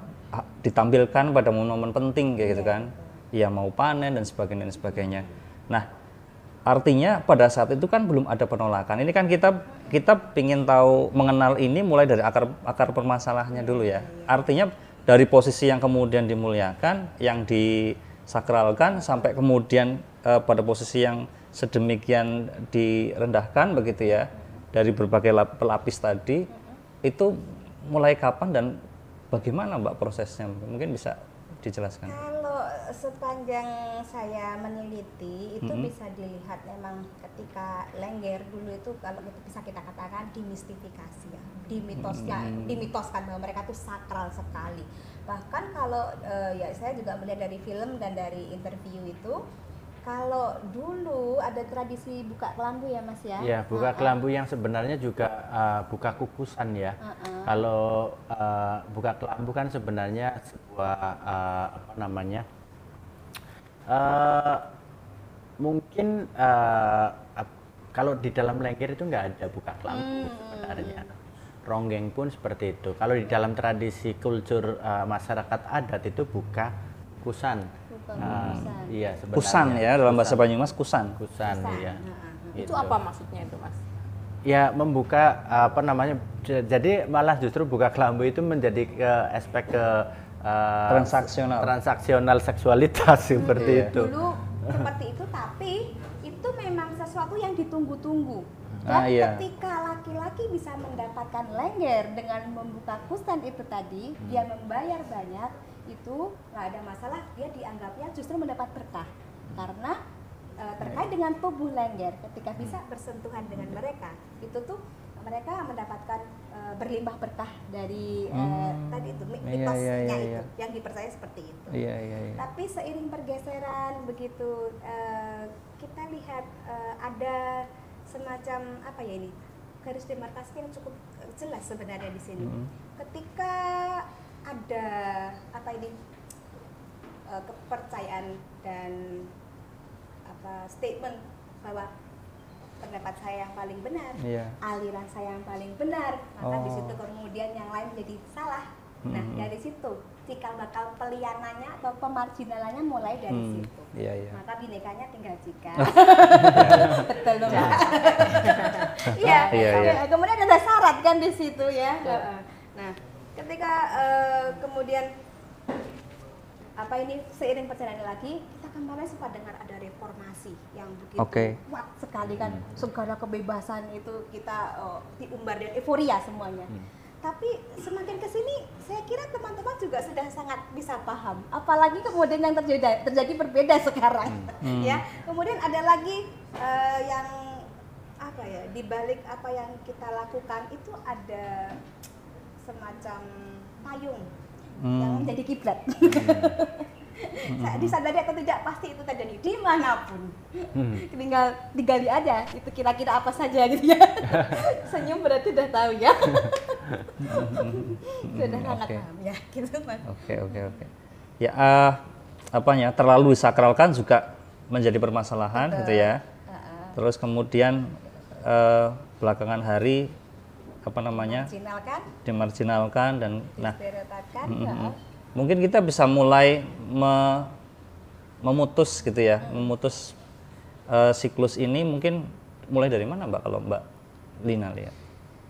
ditampilkan pada momen-momen penting kayak gitu ya, kan, ya mau panen dan sebagainya dan sebagainya. Nah artinya pada saat itu kan belum ada penolakan. Ini kan kita kita ingin tahu mengenal ini mulai dari akar akar permasalahannya dulu ya. Artinya dari posisi yang kemudian dimuliakan, yang disakralkan sampai kemudian Uh, pada posisi yang sedemikian direndahkan begitu ya, dari berbagai lap- pelapis tadi, uh-huh. itu mulai kapan dan bagaimana Mbak prosesnya, mungkin bisa dijelaskan? Kalau sepanjang saya meneliti itu mm-hmm. bisa dilihat memang ketika lengger dulu itu, kalau itu bisa kita katakan dimistifikasi ya, dimitosnya, mm-hmm. dimitoskan bahwa mereka tuh sakral sekali. Bahkan kalau uh, ya saya juga melihat dari film dan dari interview itu, kalau dulu ada tradisi buka kelambu ya Mas ya? Iya, buka uh-uh. kelambu yang sebenarnya juga uh, buka kukusan ya. Uh-uh. Kalau uh, buka kelambu kan sebenarnya sebuah uh, apa namanya? Uh, mungkin uh, kalau di dalam lengger itu nggak ada buka kelambu hmm. sebenarnya. Ronggeng pun seperti itu. Kalau di dalam tradisi kultur uh, masyarakat adat itu buka kukusan. Nah, kusan. Iya, kusan ya, dalam bahasa Banyumas kusan. Kusan, kusan iya. Nah, gitu. Itu apa maksudnya itu Mas? Ya membuka apa namanya, jadi malah justru buka kelambu itu menjadi uh, aspek ke uh, transaksional transaksional seksualitas hmm. seperti yeah. itu. Dulu seperti itu, tapi itu memang sesuatu yang ditunggu-tunggu. Dan ah, iya. ketika laki-laki bisa mendapatkan lengger dengan membuka kusan itu tadi, hmm. dia membayar banyak, itu nggak ada masalah, dia dianggapnya justru mendapat berkah. Karena e, terkait dengan tubuh lengger, ketika bisa bersentuhan dengan mereka, itu tuh mereka mendapatkan e, berlimpah berkah dari e, hmm. tadi itu, mitosnya iya, iya, iya, itu, iya. yang dipercaya seperti itu. Iya, iya, iya. Tapi seiring pergeseran begitu, e, kita lihat e, ada semacam apa ya ini, garis demarkasi yang cukup jelas sebenarnya di sini. Hmm. Ketika ada apa ini e, kepercayaan dan apa statement bahwa pendapat saya yang paling benar, yeah. aliran saya yang paling benar, maka oh. di situ kemudian yang lain menjadi salah. Hmm. Nah dari situ cikal bakal pelianannya atau pemarginalannya mulai dari hmm. situ. Yeah, yeah. Maka binekanya tinggal jika. Betul dong. Iya. Kemudian ada syarat kan di situ ya. Yeah. Nah ketika uh, kemudian apa ini seiring perjalanan lagi, kita kemarin sempat dengar ada reformasi yang begitu okay. kuat sekali kan, hmm. segala kebebasan itu kita uh, diumbar dan euforia semuanya. Hmm. Tapi semakin kesini, saya kira teman-teman juga sudah sangat bisa paham. Apalagi kemudian yang terjadi, terjadi berbeda sekarang, hmm. ya. Kemudian ada lagi uh, yang apa ya, dibalik apa yang kita lakukan itu ada semacam payung hmm. yang menjadi kiblat. Hmm. Disadari atau tidak pasti itu terjadi dimanapun, hmm. tinggal digali aja itu kira-kira apa saja gitu ya. Senyum berarti udah tahu ya. Sudah sangat okay. paham ya gitu Mas. Oke oke oke. Ya uh, apanya terlalu disakralkan juga menjadi permasalahan. Betul. Gitu ya. Uh-uh. Terus kemudian uh, belakangan hari apa namanya? Dimarginalkan. Dimarginalkan dan nah. Distereotipkan. Uh-uh. Mungkin kita bisa mulai me- memutus gitu ya, hmm. memutus uh, siklus ini mungkin mulai dari mana Mbak, kalau Mbak Lina lihat?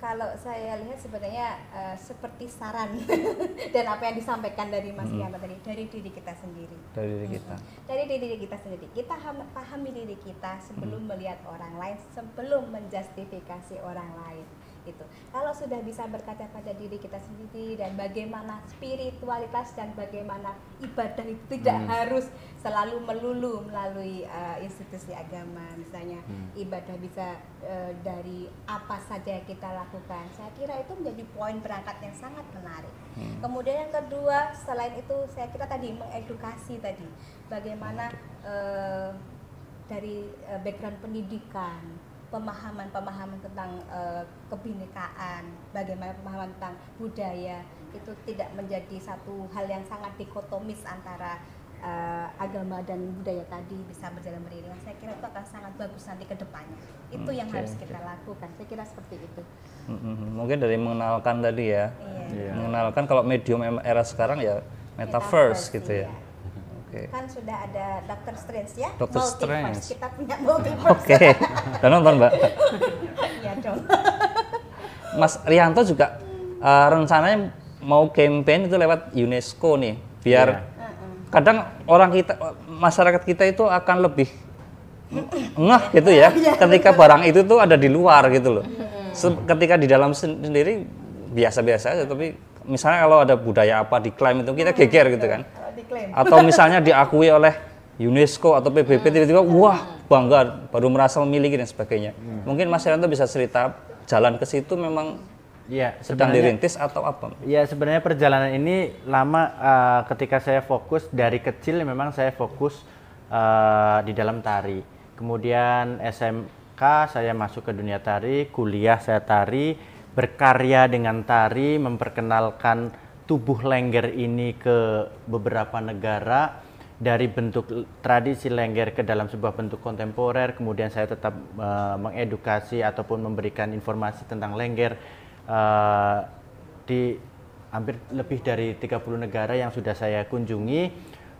Kalau saya lihat sebenarnya uh, seperti saran dan apa yang disampaikan dari Mas Rianto hmm. tadi, dari diri kita sendiri. Dari diri kita. Hmm. Dari diri kita sendiri. Kita pahami diri kita sebelum hmm. melihat orang lain, sebelum menjustifikasi orang lain. Itu. Kalau sudah bisa berkaca pada diri kita sendiri dan bagaimana spiritualitas dan bagaimana ibadah itu tidak hmm. harus selalu melulu melalui uh, institusi agama, misalnya hmm. ibadah bisa uh, dari apa saja yang kita lakukan. Saya kira itu menjadi poin berangkat yang sangat menarik. Hmm. Kemudian yang kedua, selain itu saya kira tadi mengedukasi tadi, bagaimana uh, dari uh, background pendidikan, pemahaman-pemahaman tentang uh, kebinekaan, bagaimana pemahaman tentang budaya, itu tidak menjadi satu hal yang sangat dikotomis antara uh, agama dan budaya tadi, bisa berjalan beriringan. Saya kira itu akan sangat bagus nanti ke depannya. Itu okay, yang harus kita okay. lakukan. Saya kira seperti itu. Mm-hmm. Mungkin dari mengenalkan tadi ya, yeah. Yeah. mengenalkan kalau medium era sekarang ya metaverse, metaverse gitu ya. ya. Okay. Kan sudah ada Doctor Strange ya, Doctor Strange. Kita punya multiverse. Oke, okay. Dan nonton Mbak? Iya dong. Mas Rianto juga uh, rencananya mau campaign itu lewat UNESCO nih, biar yeah. kadang orang kita, masyarakat kita itu akan lebih ngeh gitu ya, ketika barang itu tuh ada di luar gitu loh. Ketika di dalam sendiri biasa-biasa aja, tapi misalnya kalau ada budaya apa diklaim itu kita geger gitu kan. Atau misalnya diakui oleh UNESCO atau P B B hmm. tiba-tiba wah bangga, baru merasa memiliki dan sebagainya. Hmm. Mungkin Mas Rianto bisa cerita jalan ke situ memang ya, sedang dirintis atau apa? Ya sebenarnya perjalanan ini lama uh, ketika saya fokus dari kecil memang saya fokus uh, di dalam tari. Kemudian S M K saya masuk ke dunia tari, kuliah saya tari, berkarya dengan tari, memperkenalkan tubuh lengger ini ke beberapa negara, dari bentuk tradisi lengger ke dalam sebuah bentuk kontemporer. Kemudian saya tetap uh, mengedukasi ataupun memberikan informasi tentang lengger uh, di hampir lebih dari tiga puluh negara yang sudah saya kunjungi,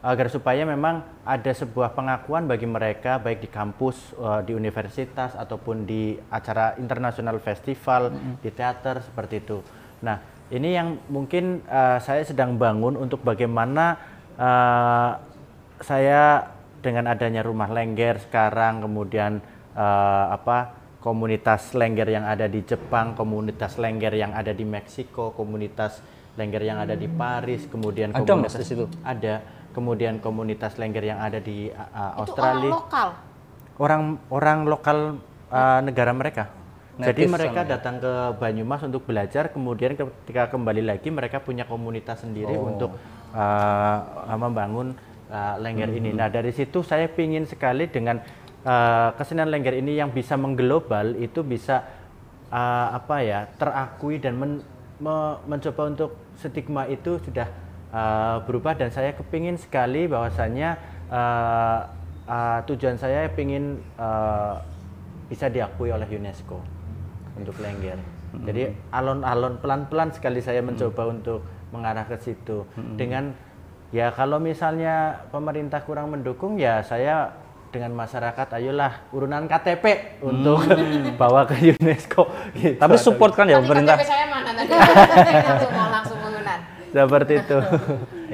agar supaya memang ada sebuah pengakuan bagi mereka, baik di kampus, uh, di universitas ataupun di acara internasional festival, mm-hmm. di teater seperti itu. Nah, ini yang mungkin uh, saya sedang bangun untuk bagaimana uh, saya dengan adanya rumah lengger sekarang, kemudian uh, apa komunitas lengger yang ada di Jepang, komunitas lengger yang ada di Meksiko, komunitas lengger yang ada di Paris, kemudian ada komunitas mas, itu ada, kemudian komunitas lengger yang ada di uh, Australia. Itu orang lokal, orang orang lokal uh, negara mereka. Jadi mereka datang ke Banyumas untuk belajar, kemudian ketika kembali lagi mereka punya komunitas sendiri oh. untuk uh, membangun uh, lengger mm-hmm. ini. Nah dari situ saya pingin sekali dengan uh, kesenian lengger ini yang bisa mengglobal, itu bisa uh, apa ya terakui dan men, me, mencoba untuk stigma itu sudah uh, berubah. Dan saya kepingin sekali bahwasannya uh, uh, tujuan saya pingin uh, bisa diakui oleh UNESCO. Untuk lengger. Mm-hmm. Jadi alon-alon pelan-pelan sekali saya mencoba mm-hmm. untuk mengarah ke situ. Mm-hmm. Dengan ya kalau misalnya pemerintah kurang mendukung ya saya dengan masyarakat ayolah urunan K T P mm-hmm. untuk bawa ke UNESCO. Gitu. Tapi support kan ya pemerintah. K T P saya mana tadi? Mau langsung urunan. Seperti itu.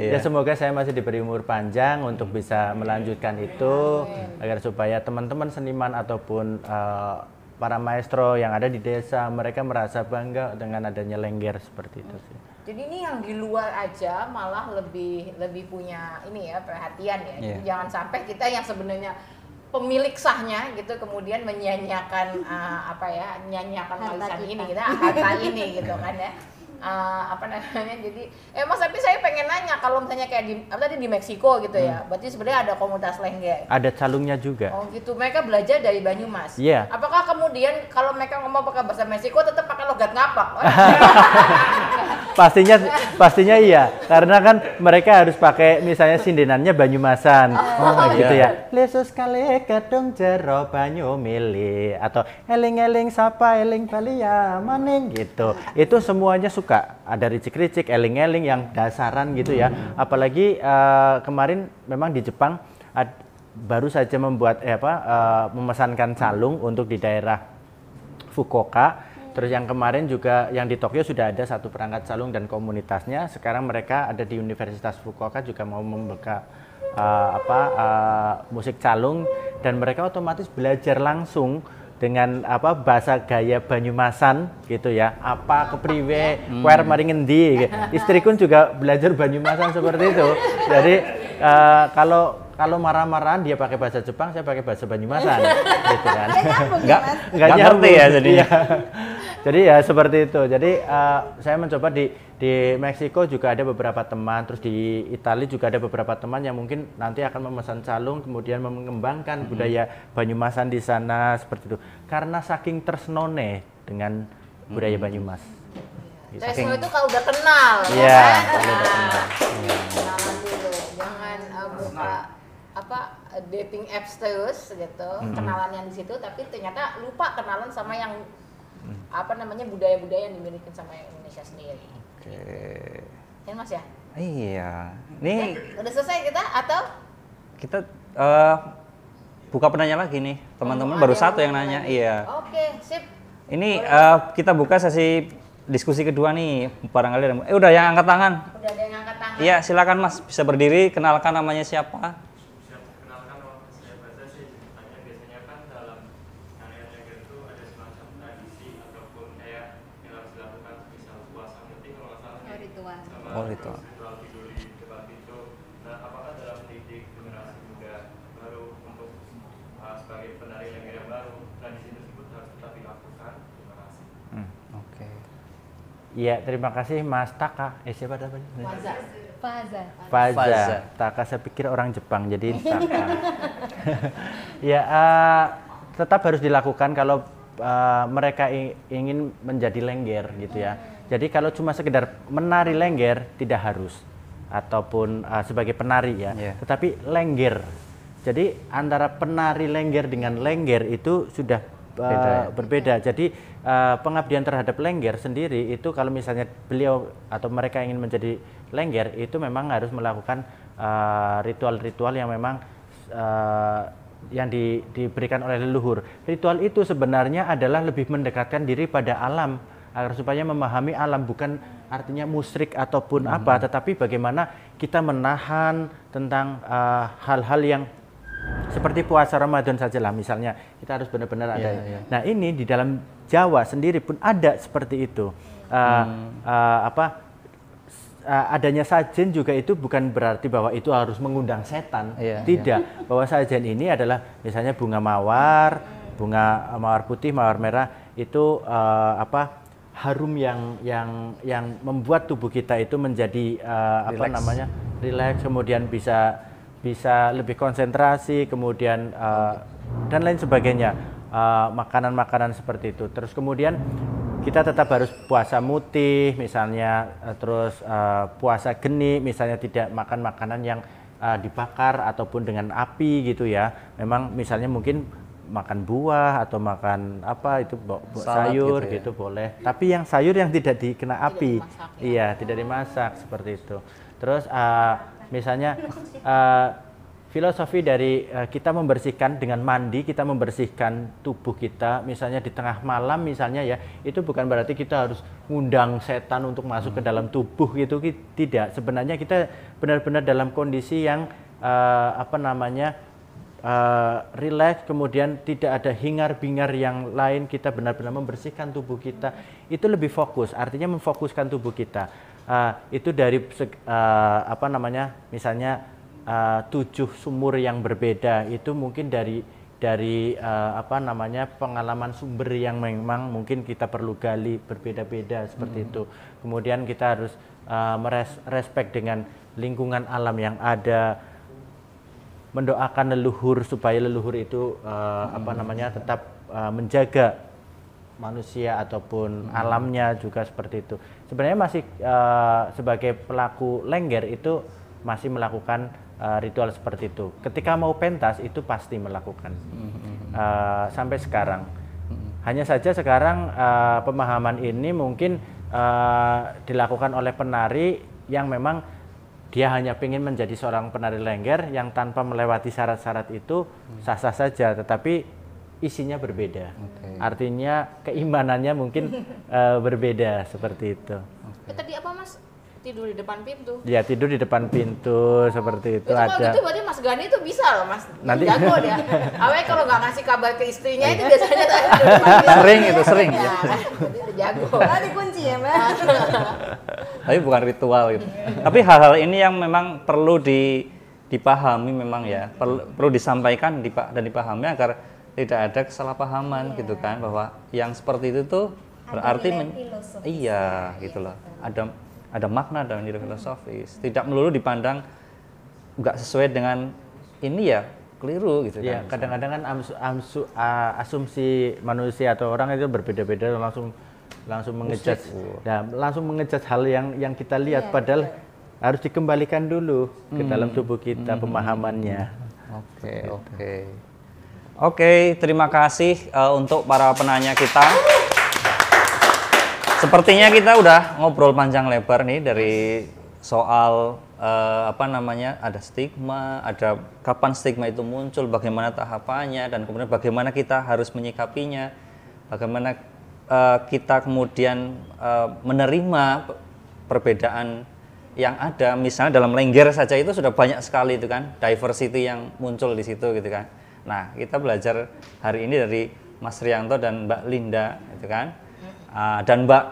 Ya semoga saya masih diberi umur panjang untuk bisa melanjutkan itu, agar supaya teman-teman seniman ataupun uh, para maestro yang ada di desa, mereka merasa bangga dengan adanya lengger seperti itu sih. Jadi ini yang di luar aja malah lebih lebih punya ini ya perhatian ya. Yeah. Jangan sampai kita yang sebenarnya pemilik sahnya gitu kemudian menyanyiakan uh, apa ya, nyanyiakan warisan ini kita, harta ini gitu kan ya. Uh, apa namanya jadi eh mas tapi saya pengen nanya kalau misalnya kayak di apa tadi di Meksiko gitu hmm. ya berarti sebenarnya ada komunitas lengger, ada calungnya juga. Oh gitu, mereka belajar dari Banyumas. Iya. Yeah. Apakah kemudian kalau mereka ngomong pakai bahasa Meksiko tetap pakai logat ngapak? Oh, pastinya pastinya iya, karena kan mereka harus pakai misalnya sindenannya Banyumasan. Oh, oh gitu iya. Ya. Lesus kali kadung jero banyu mili atau eling-eling sapa eling balia maning gitu. Itu semuanya suka ada ricik-ricik, eling-eling yang dasaran gitu ya. Apalagi uh, kemarin memang di Jepang ad, baru saja membuat eh, apa uh, memesankan calung untuk di daerah Fukuoka. Terus yang kemarin juga yang di Tokyo sudah ada satu perangkat Salung dan komunitasnya. Sekarang mereka ada di Universitas Fukuoka juga mau membuka uh, apa uh, musik Salung, dan mereka otomatis belajar langsung dengan apa bahasa gaya Banyumasan gitu ya, apa kepriwe kuer hmm. mari ngendi gitu. Istriku juga belajar Banyumasan seperti itu. Jadi uh, kalau kalau marah-marahan dia pakai bahasa Jepang, saya pakai bahasa Banyumasan gitu kan. Enggak enggak ngerti ya jadinya. Jadi ya seperti itu. Jadi uh, saya mencoba di di Meksiko juga ada beberapa teman, terus di Italia juga ada beberapa teman yang mungkin nanti akan memesan calung kemudian mengembangkan mm-hmm. budaya Banyumasan di sana seperti itu. Karena saking tresnone dengan budaya Banyumas. Mm-hmm. Saking... Tresno itu kalau udah kenal, yeah, kan? Kalau udah kenal. Yeah. Kenalan dulu, jangan uh, buka apa dating apps terus gitu, mm-hmm. kenalan yang di situ tapi ternyata lupa kenalan sama yang mm-hmm. apa namanya budaya-budaya yang dimiliki sama yang Indonesia sendiri. Oke. Mas ya? Iya. Nih. Ya, udah selesai kita atau? Kita uh, buka penanya lagi nih, teman-teman. Oh, baru satu yang nanya. Nanya. Iya. Oke, sip. Ini uh, kita buka sesi diskusi kedua nih, barangkali ada. Eh udah yang angkat tangan. Udah ada yang angkat tangan. Iya, silakan Mas, bisa berdiri. Kenalkan namanya siapa? Oh, itu. Nah, apakah dalam mendidik generasi muda baru untuk uh, sebagai penari negara baru, tradisi tersebut harus tetap dilakukan? Terima kasih. Hmm, Oke. Okay. Iya, terima kasih Mas Taka. Eh siapa tadi? Faza. Faza. Faza. Taka, saya pikir orang Jepang, jadi Taka. Ya, uh, tetap harus dilakukan kalau uh, mereka ingin menjadi lengger gitu ya. Hmm. Jadi kalau cuma sekedar menari lengger tidak harus, ataupun uh, sebagai penari ya, yeah. tetapi lengger. Jadi antara penari lengger dengan lengger itu sudah uh, beda, ya? Berbeda. Jadi uh, pengabdian terhadap lengger sendiri itu kalau misalnya beliau atau mereka ingin menjadi lengger itu memang harus melakukan uh, ritual-ritual yang memang uh, yang di, diberikan oleh leluhur. Ritual itu sebenarnya adalah lebih mendekatkan diri pada alam, agar supaya memahami alam, bukan artinya musyrik ataupun hmm. apa, tetapi bagaimana kita menahan tentang uh, hal-hal yang seperti puasa Ramadan sajalah misalnya, kita harus benar-benar ada. Yeah, yeah. Nah ini di dalam Jawa sendiri pun ada seperti itu. Uh, hmm. uh, apa uh, adanya sajen juga itu bukan berarti bahwa itu harus mengundang setan, yeah, tidak. Yeah. Bahwa sajen ini adalah misalnya bunga mawar, bunga mawar putih, mawar merah itu uh, apa? harum yang yang yang membuat tubuh kita itu menjadi uh, apa namanya relax, kemudian bisa bisa lebih konsentrasi, kemudian uh, dan lain sebagainya, uh, makanan-makanan seperti itu. Terus kemudian kita tetap harus puasa mutih misalnya, uh, terus uh, puasa geni misalnya, tidak makan makanan yang uh, dibakar ataupun dengan api gitu ya. Memang misalnya mungkin makan buah atau makan apa itu bo- bo- sayur gitu, ya. Gitu boleh, tapi yang sayur yang tidak dikena api, tidak dimasak, ya. Iya tidak dimasak seperti itu. Terus uh, misalnya uh, filosofi dari uh, kita membersihkan dengan mandi, kita membersihkan tubuh kita misalnya di tengah malam misalnya ya, itu bukan berarti kita harus ngundang setan untuk masuk hmm. ke dalam tubuh gitu, tidak. Sebenarnya kita benar-benar dalam kondisi yang uh, apa namanya Uh, relax, kemudian tidak ada hingar-bingar yang lain, kita benar-benar membersihkan tubuh kita, itu lebih fokus, artinya memfokuskan tubuh kita. Uh, itu dari uh, apa namanya, misalnya uh, tujuh sumur yang berbeda, itu mungkin dari dari uh, apa namanya pengalaman sumber yang memang mungkin kita perlu gali berbeda-beda seperti hmm. itu. Kemudian kita harus uh, merespek dengan lingkungan alam yang ada, mendoakan leluhur supaya leluhur itu uh, hmm. apa namanya tetap uh, menjaga manusia ataupun hmm. alamnya juga seperti itu. Sebenarnya masih uh, sebagai pelaku lengger itu masih melakukan uh, ritual seperti itu. Ketika mau pentas itu pasti melakukan hmm. uh, sampai sekarang. Hmm. Hanya saja sekarang uh, pemahaman ini mungkin uh, dilakukan oleh penari yang memang dia hanya ingin menjadi seorang penari lengger yang tanpa melewati syarat-syarat itu sah-sah saja, tetapi isinya berbeda. Okay. Artinya keimanannya mungkin uh, berbeda seperti itu. Okay. Tadi apa Mas? Tidur di depan pintu. Ya, tidur di depan pintu seperti itu, itu ada. Kalau gitu berarti Mas Gani itu bisa loh, Mas. Nanti jago dia. Awalnya kalau nggak ngasih kabar ke istrinya itu biasanya sering itu sering. Ya, itu jago. Tadi kunci ya, Mas. Tapi bukan ritual gitu. Tapi hal-hal ini yang memang perlu di dipahami memang ya, perlu, perlu disampaikan dan dipahami agar tidak ada kesalahpahaman yeah. gitu kan, bahwa yang seperti itu tuh berarti ada iya gitu loh. Ada ada makna dalam nilai filosofis. Tidak melulu dipandang nggak sesuai dengan ini ya, keliru gitu yeah, kan. Kadang-kadang kan amsu, amsu, asumsi manusia atau orang itu berbeda-beda, langsung langsung mengejat nah, langsung mengejat hal yang yang kita lihat yeah, padahal yeah. harus dikembalikan dulu ke hmm. dalam tubuh kita hmm. pemahamannya. Oke, oke. Oke, terima kasih uh, untuk para penanya kita. Sepertinya kita udah ngobrol panjang lebar nih dari soal uh, apa namanya, ada stigma, ada kapan stigma itu muncul, bagaimana tahapannya, dan kemudian bagaimana kita harus menyikapinya, bagaimana uh, kita kemudian uh, menerima perbedaan yang ada, misalnya dalam lengger saja itu sudah banyak sekali itu kan, diversity yang muncul di situ gitu kan. Nah, kita belajar hari ini dari Mas Rianto dan Mbak Linda gitu kan, uh, dan Mbak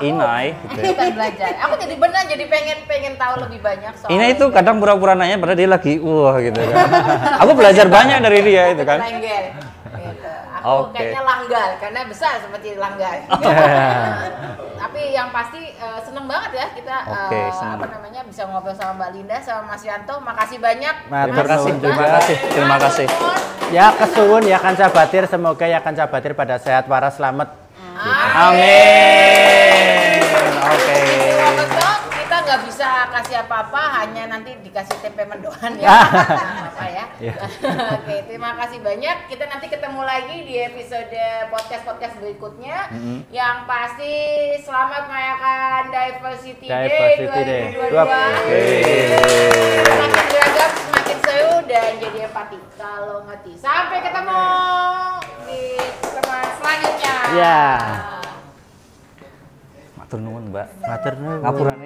aku, Inai. Gitu. Kita belajar. Aku jadi benar jadi pengen pengen tahu lebih banyak soal. Inai itu kadang pura-pura nanya, padahal dia lagi wah gitu kan. Aku belajar banyak dari dia itu kan. Lengger. Gitu. Aku okay. kayaknya langgar karena besar seperti langgar. Tapi yang pasti uh, seneng banget ya kita okay, uh, apa namanya bisa ngobrol sama Mbak Linda sama Mas Rianto. Makasih banyak. Mas, terima kasih. Terima kasih. Terima kasih. Ya kesuwun ya kan sabatir, semoga ya kan sabatir pada sehat waras selamat. Amin. Oke. Okay. Nggak bisa kasih apa-apa, hanya nanti dikasih tempe mendoan ya. Apa ya? Ya. Oke, terima kasih banyak. Kita nanti ketemu lagi di episode podcast-podcast berikutnya. Mm-hmm. Yang pasti selamat merayakan Diversity, Diversity Day dua ribu dua puluh dua. Okay. Semakin beragam, semakin seru dan jadi empati kalau ngerti. Sampai ketemu di pertemuan selanjutnya. Ya. Matur nuwun, Mbak. Matur nuwun.